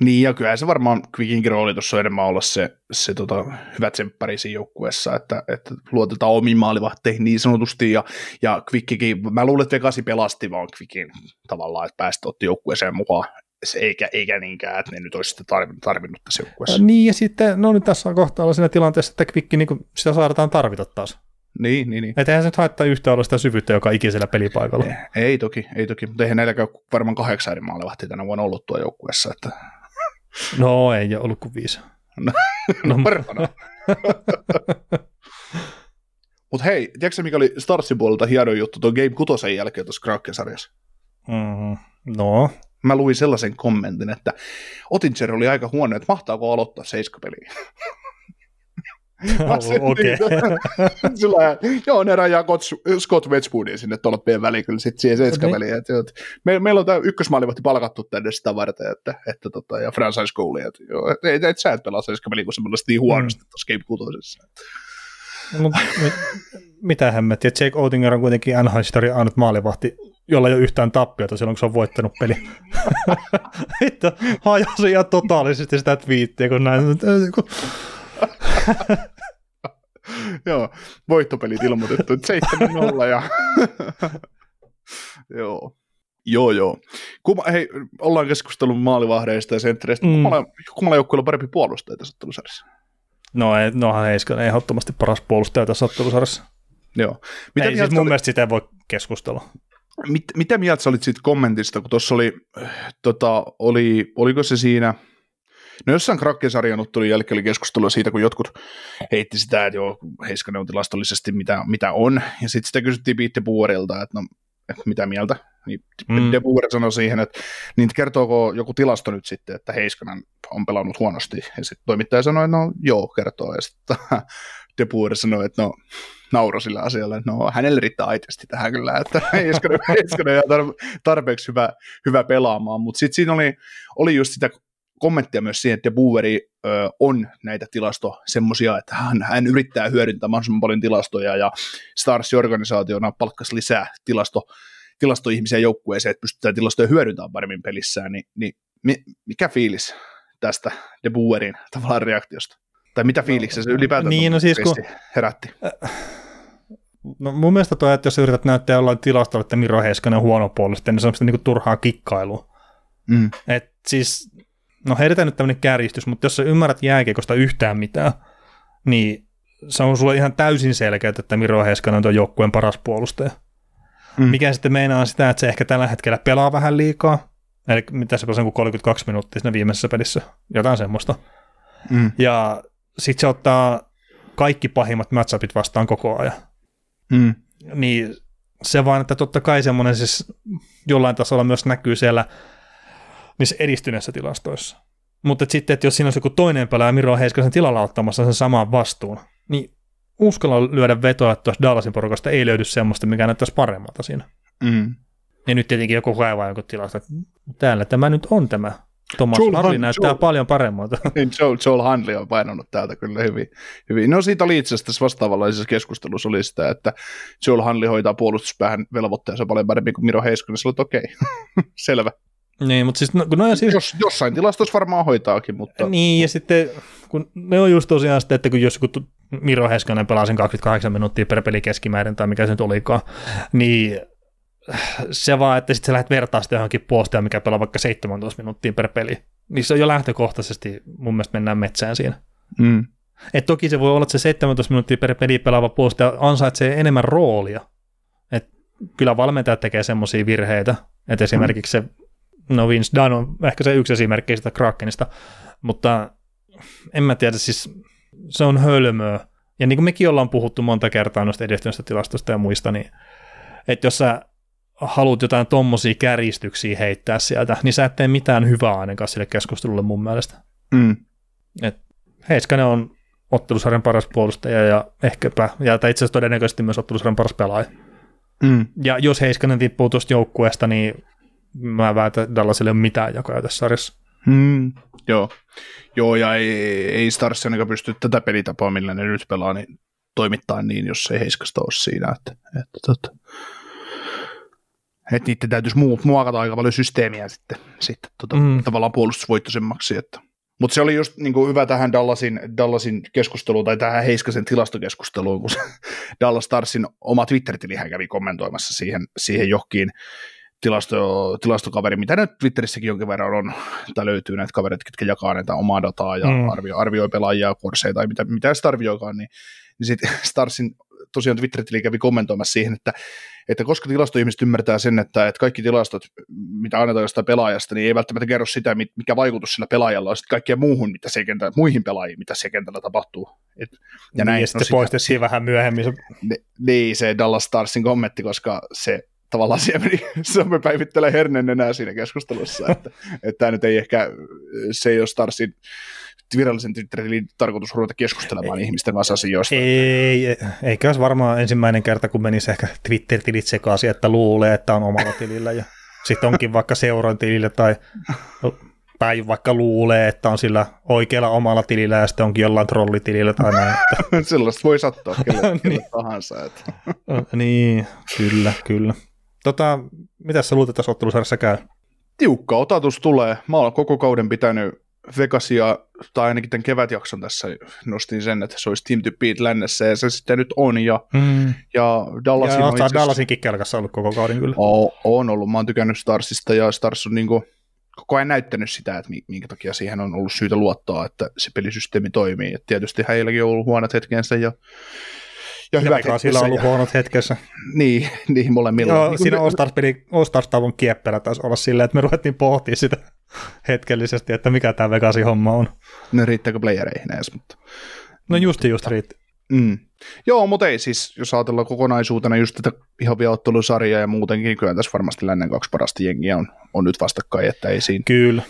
Niin, ja kyllähän se varmaan Quickinkin rooli tuossa on enemmän olla se, se tota, hyvä tsemppari siinä joukkueessa, että, että luotetaan omiin maalivahteihin niin sanotusti, ja, ja Quickinkin, mä luulen, että Vegasi pelasti vaan Quickin tavallaan, että päästä otti joukkueeseen mukaan, eikä, eikä niinkään, että ne nyt olisi sitä tarvinnut, tarvinnut tässä joukkueessa. Niin, ja sitten, no niin tässä on kohta olla siinä tilanteessa, että Quick, niin kuin sitä saadaan tarvita taas. Niin, niin, niin. Että eihän se nyt haittaa yhtä olla sitä syvyyttä joka ikisellä pelipaikalla. Ei, ei toki, ei toki, mutta eihän näilläkään varmaan kahdeksan eri maalivahtia tänä vuonna ollut tuo joukkueessa. Että... No ei ole ollut kuin viisi. No, no parhana. Mutta hei, tiedätkö mikä oli Starsin puolelta hieno juttu tuon Game kuusi jälkeen tuossa Kraken-sarjassa? Mm, no. Mä luin sellaisen kommentin, että Oettinger oli aika huono, että mahtaako aloittaa seiskapeliä. Okei. Okay. Joo, ne rajaa Scott Wedgwoodin sinne tolppien väliin kyllä sitten siihen seitskän väliin. Me, meillä on tämä ykkösmaalivahti palkattu tänne sitä varten, että, että tota, ja franchise goalia, että joo, et, et, et sä et pelaa seitskän väliin, kun se me olis niin huonosti mm. tuossa Game kuutosessa. No, mit, mitä hämmättiä? Jake Oettinger on kuitenkin N H L-historian ainut maalivahti, jolla ei ole yhtään tappiota silloin, kun se on voittanut peli. Että hajosin ihan totaalisesti sitä twiittiä, kun näin. Joo, voittopelit ilmoitettu, seitsemän nolla ja... joo. Joo, joo. Kuma, hei, ollaan keskustellut maalivahdeista ja senttereistä. Mm. Kumala, kumala joukkueella on parempi puolustaja tässä ottelusarjassa? No, ei, nohan Heiskanen ei ehdottomasti paras puolustaja tässä ottelusarjassa. Joo. Mitä ei, siis mun oli... mielestä sitä ei voi keskustella. Mit, mitä mieltä sä olit siitä kommentista, kun tuossa oli, tota, oli, oliko se siinä... No jossain Krakken-sarjan ottelun jälkeen oli keskustelua siitä, kun jotkut heitti sitä, että joo, Heiskanen on tilastollisesti mitä, mitä on, ja sitten sitä kysyttiin Pete DeBoerilta, että no, että mitä mieltä, niin mm. DeBoer sanoi siihen, että niin kertooko joku tilasto nyt sitten, että Heiskanen on pelannut huonosti, ja sitten toimittaja sanoi, että no joo, kertoo, ja sitten DeBoer sanoi, että no, nauro sillä asialla, että no hänelle riittää aitesti tähän kyllä, että Heiskanen, Heiskanen ei ole tarpeeksi hyvä, hyvä pelaamaan, mutta sitten siinä oli, oli just sitä kommenttia myös siihen, että DeBoeri on näitä tilastoja semmoisia, että hän, hän yrittää hyödyntää mahdollisimman paljon tilastoja, ja Stars-organisaationa palkkasi lisää tilasto, tilastoihmisiä joukkueeseen, että pystytään tilastoja hyödyntämään paremmin pelissään, niin, niin mikä fiilis tästä DeBoerin tavallaan reaktiosta? Tai mitä fiiliksiä se ylipäätään niin, no siis, kun... herätti? No mun mielestä toi, että jos sä yrität näyttää jollain tilastolla, että Miro Heiskanen on huono puolesta, niin se on sitä niinku turhaa kikkailua. Mm. Että siis... No heitetään nyt tämmöinen kärjistys, mutta jos sä ymmärrät jääkiekosta yhtään mitään, niin se on sulle ihan täysin selkeä, että Miro Heiskanen on tuon joukkueen paras puolustaja. Mm. Mikä sitten meinaa sitä, että se ehkä tällä hetkellä pelaa vähän liikaa, eli mitä se pelasi kolmekymmentäkaksi minuuttia siinä viimeisessä pelissä, jotain semmoista. Mm. Ja sitten se ottaa kaikki pahimmat matchupit vastaan koko ajan. Mm. Niin se vaan, että totta kai semmoinen siis jollain tasolla myös näkyy siellä niissä edistyneissä tilastoissa. Mutta et sitten, että jos siinä olisi joku toinen pelaaja Miro Heiskasen tilalla ottamassa sen saman vastuun, niin uskalla lyödä vetoa, että tuossa Dallasin porukasta ei löydy semmoista, mikä näyttäisi paremmalta siinä. Mm. Ja nyt tietenkin joku kaivaa joku tilasta, että täällä tämä nyt on tämä. Thomas Joel Harley Han- näyttää Joel. paljon paremmalta. Niin, Joel, Joel Hanley on painanut täältä kyllä hyvin, hyvin. No siitä oli itse asiassa vastaavanlaisessa keskustelussa oli sitä, että Joel Hanley hoitaa puolustuspäähän velvoitteensa paljon paremmin kuin Miro Heiskanen. Sillä on, että okei, okay. Selvä. Niin, mutta siis, no, kun no siis, Jos, jossain tilastossa varmaan hoitaakin, mutta... Niin, ja sitten kun ne on just tosiaan sitten, että kun jos kun Miro Heiskanen pelaa sen kaksikymmentäkahdeksan minuuttia per peli keskimäärin, tai mikä se nyt olikaan, niin se vaan, että sitten sä lähdet vertaa sitä johonkin puolustajaan, mikä pelaa vaikka seitsemäntoista minuuttia per peli, niin se on jo lähtökohtaisesti, mun mielestä mennään metsään siinä. Mm. Et toki se voi olla, että se seitsemäntoista minuuttia per peli pelaava puolustaja ansaitsee enemmän roolia. Et kyllä valmentajat tekee semmoisia virheitä, että esimerkiksi se No Vince Dunn on ehkä se yksi esimerkki sitä Krakenista, mutta en mä tiedä, siis se on hölmöä. Ja niin kuin mekin ollaan puhuttu monta kertaa noista edistyneistä tilastoista ja muista, niin että jos sä haluat jotain tommosia kärjistyksiä heittää sieltä, niin sä et tee mitään hyvää ainakaan sille keskustelulle mun mielestä. Mm. Et Heiskanen on ottelusarjan paras puolustaja ja ehkäpä, ja tai itse asiassa todennäköisesti myös ottelusarjan paras pelaaja. Mm. Ja jos Heiskanen tippuu tuosta joukkueesta, niin mä väitän, Dallasille ei ole mitään jakoja tässä sarjassa. Hmm, joo. Joo, ja ei, ei Stars ainakaan pysty tätä pelitapaa, millä ne nyt pelaa, niin toimittaa niin, jos ei Heiskasta ole siinä. Että, että, että, että niiden täytyisi muokata aika paljon systeemiä sitten, sitten tuota, mm. tavallaan puolustusvoittoisemmaksi. Mutta se oli just niin kuin hyvä tähän Dallasin, Dallasin keskusteluun, tai tähän Heiskasen tilastokeskusteluun, kun Dallas Starsin oma Twitter-tilihän kävi kommentoimassa siihen, siihen johonkin Tilasto, tilastokaveri, mitä nyt Twitterissäkin jonkin verran on, tai löytyy näitä kavereita, jotka jakaa näitä omaa dataa ja mm. arvio, arvioi pelaajia, korseja tai mitä, mitä sitä arvioikaan, niin, niin sitten Starsin tosiaan Twitter-tili kävi kommentoimassa siihen, että, että koska tilastoihmiset ymmärtää sen, että, että kaikki tilastot, mitä annetaan jostain pelaajasta, niin ei välttämättä kerro sitä, mikä vaikutus sillä pelaajalla on sitten kaikkeen muuhun, mitä se kentällä, muihin pelaajiin, mitä se kentällä tapahtuu. Et, ja näin, niin, sitten no, poistettiin sitä vähän myöhemmin. Niin, se Dallas Starsin kommentti, koska se tavallaan siellä meni somepäivittelen hernen enää siinä keskustelussa, että, että tämä nyt ei ehkä, se ei ole Starsin virallisen Twitterin tarkoitus ruveta keskustelemaan ei, ihmisten kanssa asioista. Ei, ei, eikä olisi varmaan ensimmäinen kerta, kun menisi ehkä Twitter-tilit sekaisin, että luulee, että on omalla tilillä ja sitten onkin vaikka seuran tilillä tai päin, vaikka luulee, että on sillä oikealla omalla tilillä ja sitten onkin jollain trollitilillä tai näin. Sellaista voi sattua kelle, kelle tahansa. Että. Niin, kyllä, kyllä. Tota, mitäs sä luulet, että tässä ottelusarjassa käy? Tiukka otatus tulee. Mä olen koko kauden pitänyt Vegasia, tai ainakin tämän kevätjakson tässä nostin sen, että se olisi Team to Beat lännessä, ja se sitten nyt on, ja, mm. ja Dallasin ja on itseasiassa... Dallasinkin kelkassa ollut koko kauden kyllä. O- on ollut, mä oon tykännyt Starsista, ja Stars on niin kuin koko ajan näyttänyt sitä, että minkä takia siihen on ollut syytä luottaa, että se pelisysteemi toimii. Et tietysti heilläkin on ollut huonot hetkensä, ja Ja, ja hyvä hetkessä. On ollut huonot hetkessä. Niin, niin molemmilla. Joo, niin siinä All-Stars-taavon kieppeillä taisi olla silleen, että me ruvettiin pohtimaan sitä hetkellisesti, että mikä tämä Vegasin homma on. No riittääkö playereihin edes, mutta... No justi just riittää. Mm. Joo, mutta ei siis, jos ajatellaan kokonaisuutena just tätä ihan vielä ottelusarjaa ja muutenkin, kyllä tässä varmasti lännen kaksi parasta jengiä on, on nyt vastakkain, että ei siinä. Kyllä.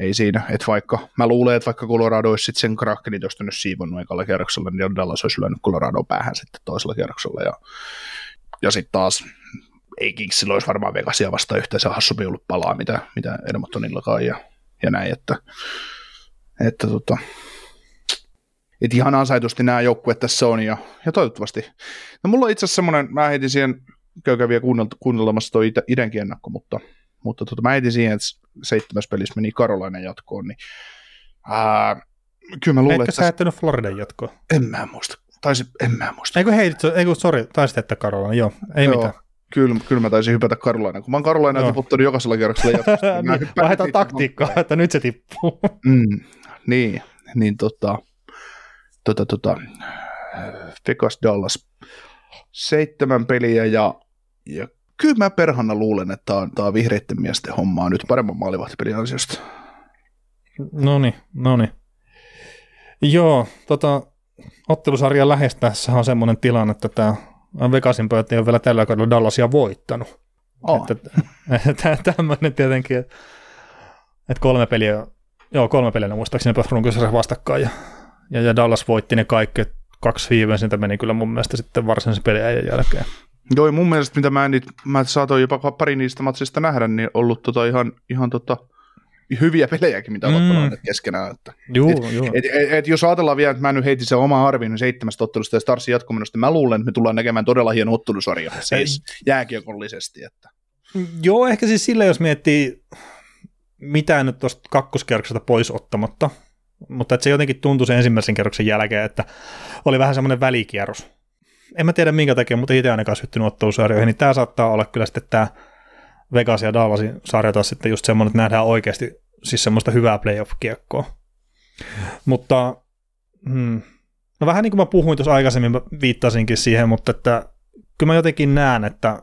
Ei siinä, että vaikka, mä luulen, että vaikka Colorado olisi sitten sen Krakenin tuosta nyt siivonnut ekalla kierroksella, niin Dallas olisi lyönyt Colorado päähän sitten toisella kierroksella. Ja, ja sitten taas, ei Kingsillä olisi varmaan Vegasia vastaan yhtään se hassumpi ollut palaa, mitä, mitä Edmontonillakaan ja, ja näin. Että, että tota, et ihan ansaitusti nämä joukkueet tässä on ja, ja toivottavasti. No mulla on itse asiassa semmoinen, mä heitin siihen, käykää vielä kuunnelemassa toi idänkin ennakko, mutta... Mutta tota, mä heitin siihen, että seitsemäs pelissä meni Karolainen jatkoon, niin ää, kyllä mä luulen, Eikö että... sä heittänyt Floridan jatkoon? En mä muista. Taisin, en mä muista. Eikö heitit, eikö, sori, taisit heittää Karolainen, joo, ei joo, mitään. Kyllä, kyllä mä taisin hypätä Karolainen, kun mä oon Karolainen tiputtanut jokaisella kerroksella jatkosta. Niin vaihdetaan taktiikkaa, on... että nyt se tippuu. mm, niin, niin tota, tota, tota, Vegas Dallas, seitsemän peliä ja... ja kyllä mä perhana luulen, että tämä on, on vihreitten miesten hommaa nyt paremman maalivahtipelin ansiosta. Noniin, noniin. Joo, tota, ottelusarjan lähestyessähän on semmoinen tilanne, että tämä Vegasin pojat ei ole vielä tällä kaudella Dallasia voittanut. Oh. Tämmöinen tietenkin, että et kolme peliä, joo kolme peliä muistaakseni runkosarjassa vastakkain ja, ja, ja Dallas voitti ne kaikki, kaksi viimeisintä meni kyllä mun mielestä sitten varsinaisen pelin jälkeen. Joo, mun mielestä, mitä mä, nyt, mä saatoin jopa pari niistä matsista nähdä, niin on ollut tota ihan, ihan tota, hyviä pelejäkin, mitä mm. ovat pelanneet keskenään. Että, juu, et, juu. Et, et, et, jos ajatellaan vielä, että mä nyt heitin sen oman arviin niin seitsemästä ottelusta ja Starsin jatkomenosta, mä luulen, että me tullaan näkemään todella hieno ottelusarja, siis jääkiekollisesti. Että. Joo, ehkä siis sillä, jos miettii mitään nyt tuosta kakkoskierroksesta pois ottamatta, mutta se jotenkin tuntui sen ensimmäisen kierroksen jälkeen, että oli vähän semmoinen välikierros. En mä tiedä minkä takia, mutta itse ainakaan syttynyt ottelusarjoihin, niin tämä saattaa olla kyllä sitten tämä Vegas ja Dallasin sarja taas sitten just semmoinen, että nähdään oikeasti siis semmoista hyvää playoff-kiekkoa. Mutta hmm. no vähän niin kuin mä puhuin tuossa aikaisemmin, mä viittasinkin siihen, mutta että kyllä mä jotenkin näen, että,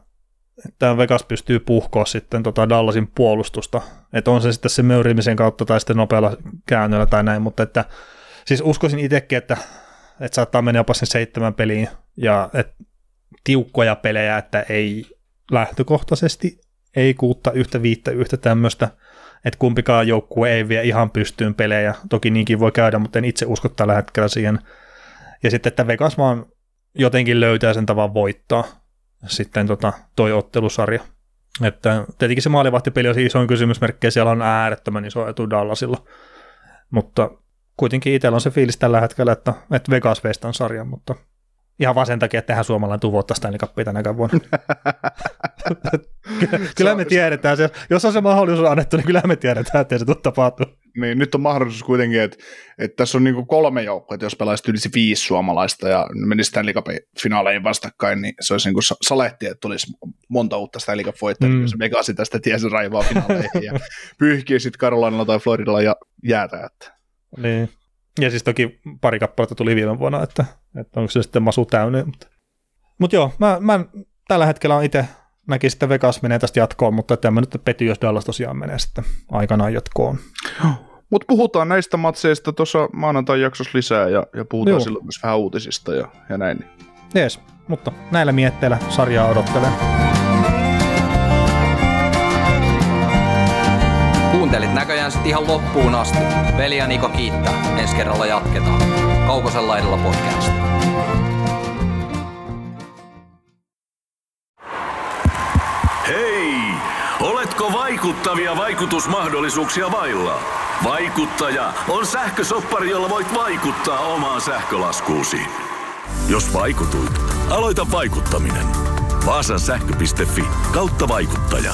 että Vegas pystyy puhkoa sitten tota Dallasin puolustusta, että on se sitten se möyrimisen kautta tai sitten nopealla käännöllä tai näin, mutta että siis uskoisin itsekin, että että saattaa mennä jopa sen seitsemän peliin, ja et, tiukkoja pelejä, että ei lähtökohtaisesti, ei kuutta yhtä viittä yhtä tämmöistä, että kumpikaan joukkue ei vie ihan pystyyn pelejä, toki niinkin voi käydä, mutta en itse usko tällä hetkellä siihen, ja sitten, että Vegas vaan jotenkin löytää sen tavan voittaa, sitten tota, toi ottelusarja, että tietenkin se maalivahtipeli on isoin kysymysmerkki, siellä on äärettömän iso etu Dallasilla, mutta kuitenkin itsellä on se fiilis tällä hetkellä, että, että Vegas veisi tämän sarjan, mutta ihan vaan sen takia, että eihän suomalainen tuu voittaa sitä Stanley-kappia tänäkään vuonna. kyllä kyllä me tiedetään se. Jos on se mahdollisuus annettu, niin kyllä me tiedetään, ettei se tule tapahtua. Niin, nyt on mahdollisuus kuitenkin, että, että tässä on niinku kolme joukkoa, että jos pelaisi yli viisi suomalaista ja menisi Stanley Cupin finaaleihin vastakkain, niin se olisi niinku saletti, että tulisi monta uutta Stanley Cup-voittajia, mm. jos Vegasi tästä tiesi raivaa finaaleihin ja pyyhkii sitten Carolinalla tai Floridalla ja jäätää, että... Niin. Ja siis toki pari kappaletta tuli viime vuonna, että, että onko se sitten masu täynnä. Mutta Mut joo, mä, mä tällä hetkellä on itse näkisin, että Vegas menee tästä jatkoon, mutta en mä nyt pety, jos Dallas tosiaan menee sitten aikanaan jatkoon. Mutta puhutaan näistä matseista tuossa maanantain jaksossa lisää ja, ja puhutaan joo. silloin myös vähän uutisista ja, ja näin. Jees, mutta näillä mietteillä sarjaa odottelee. Kuuntelit näköjään sitten ihan loppuun asti. Veli ja Niko kiittää. Ensi kerralla jatketaan. Kaukosen laidalla podcast. Hei! Oletko Oletko vaikuttavia vaikutusmahdollisuuksia vailla? Vaikuttaja on sähkösoppari, jolla voit vaikuttaa omaan sähkölaskuusi. Jos vaikutuit, aloita vaikuttaminen. Vaasan sähkö piste fi kautta vaikuttaja.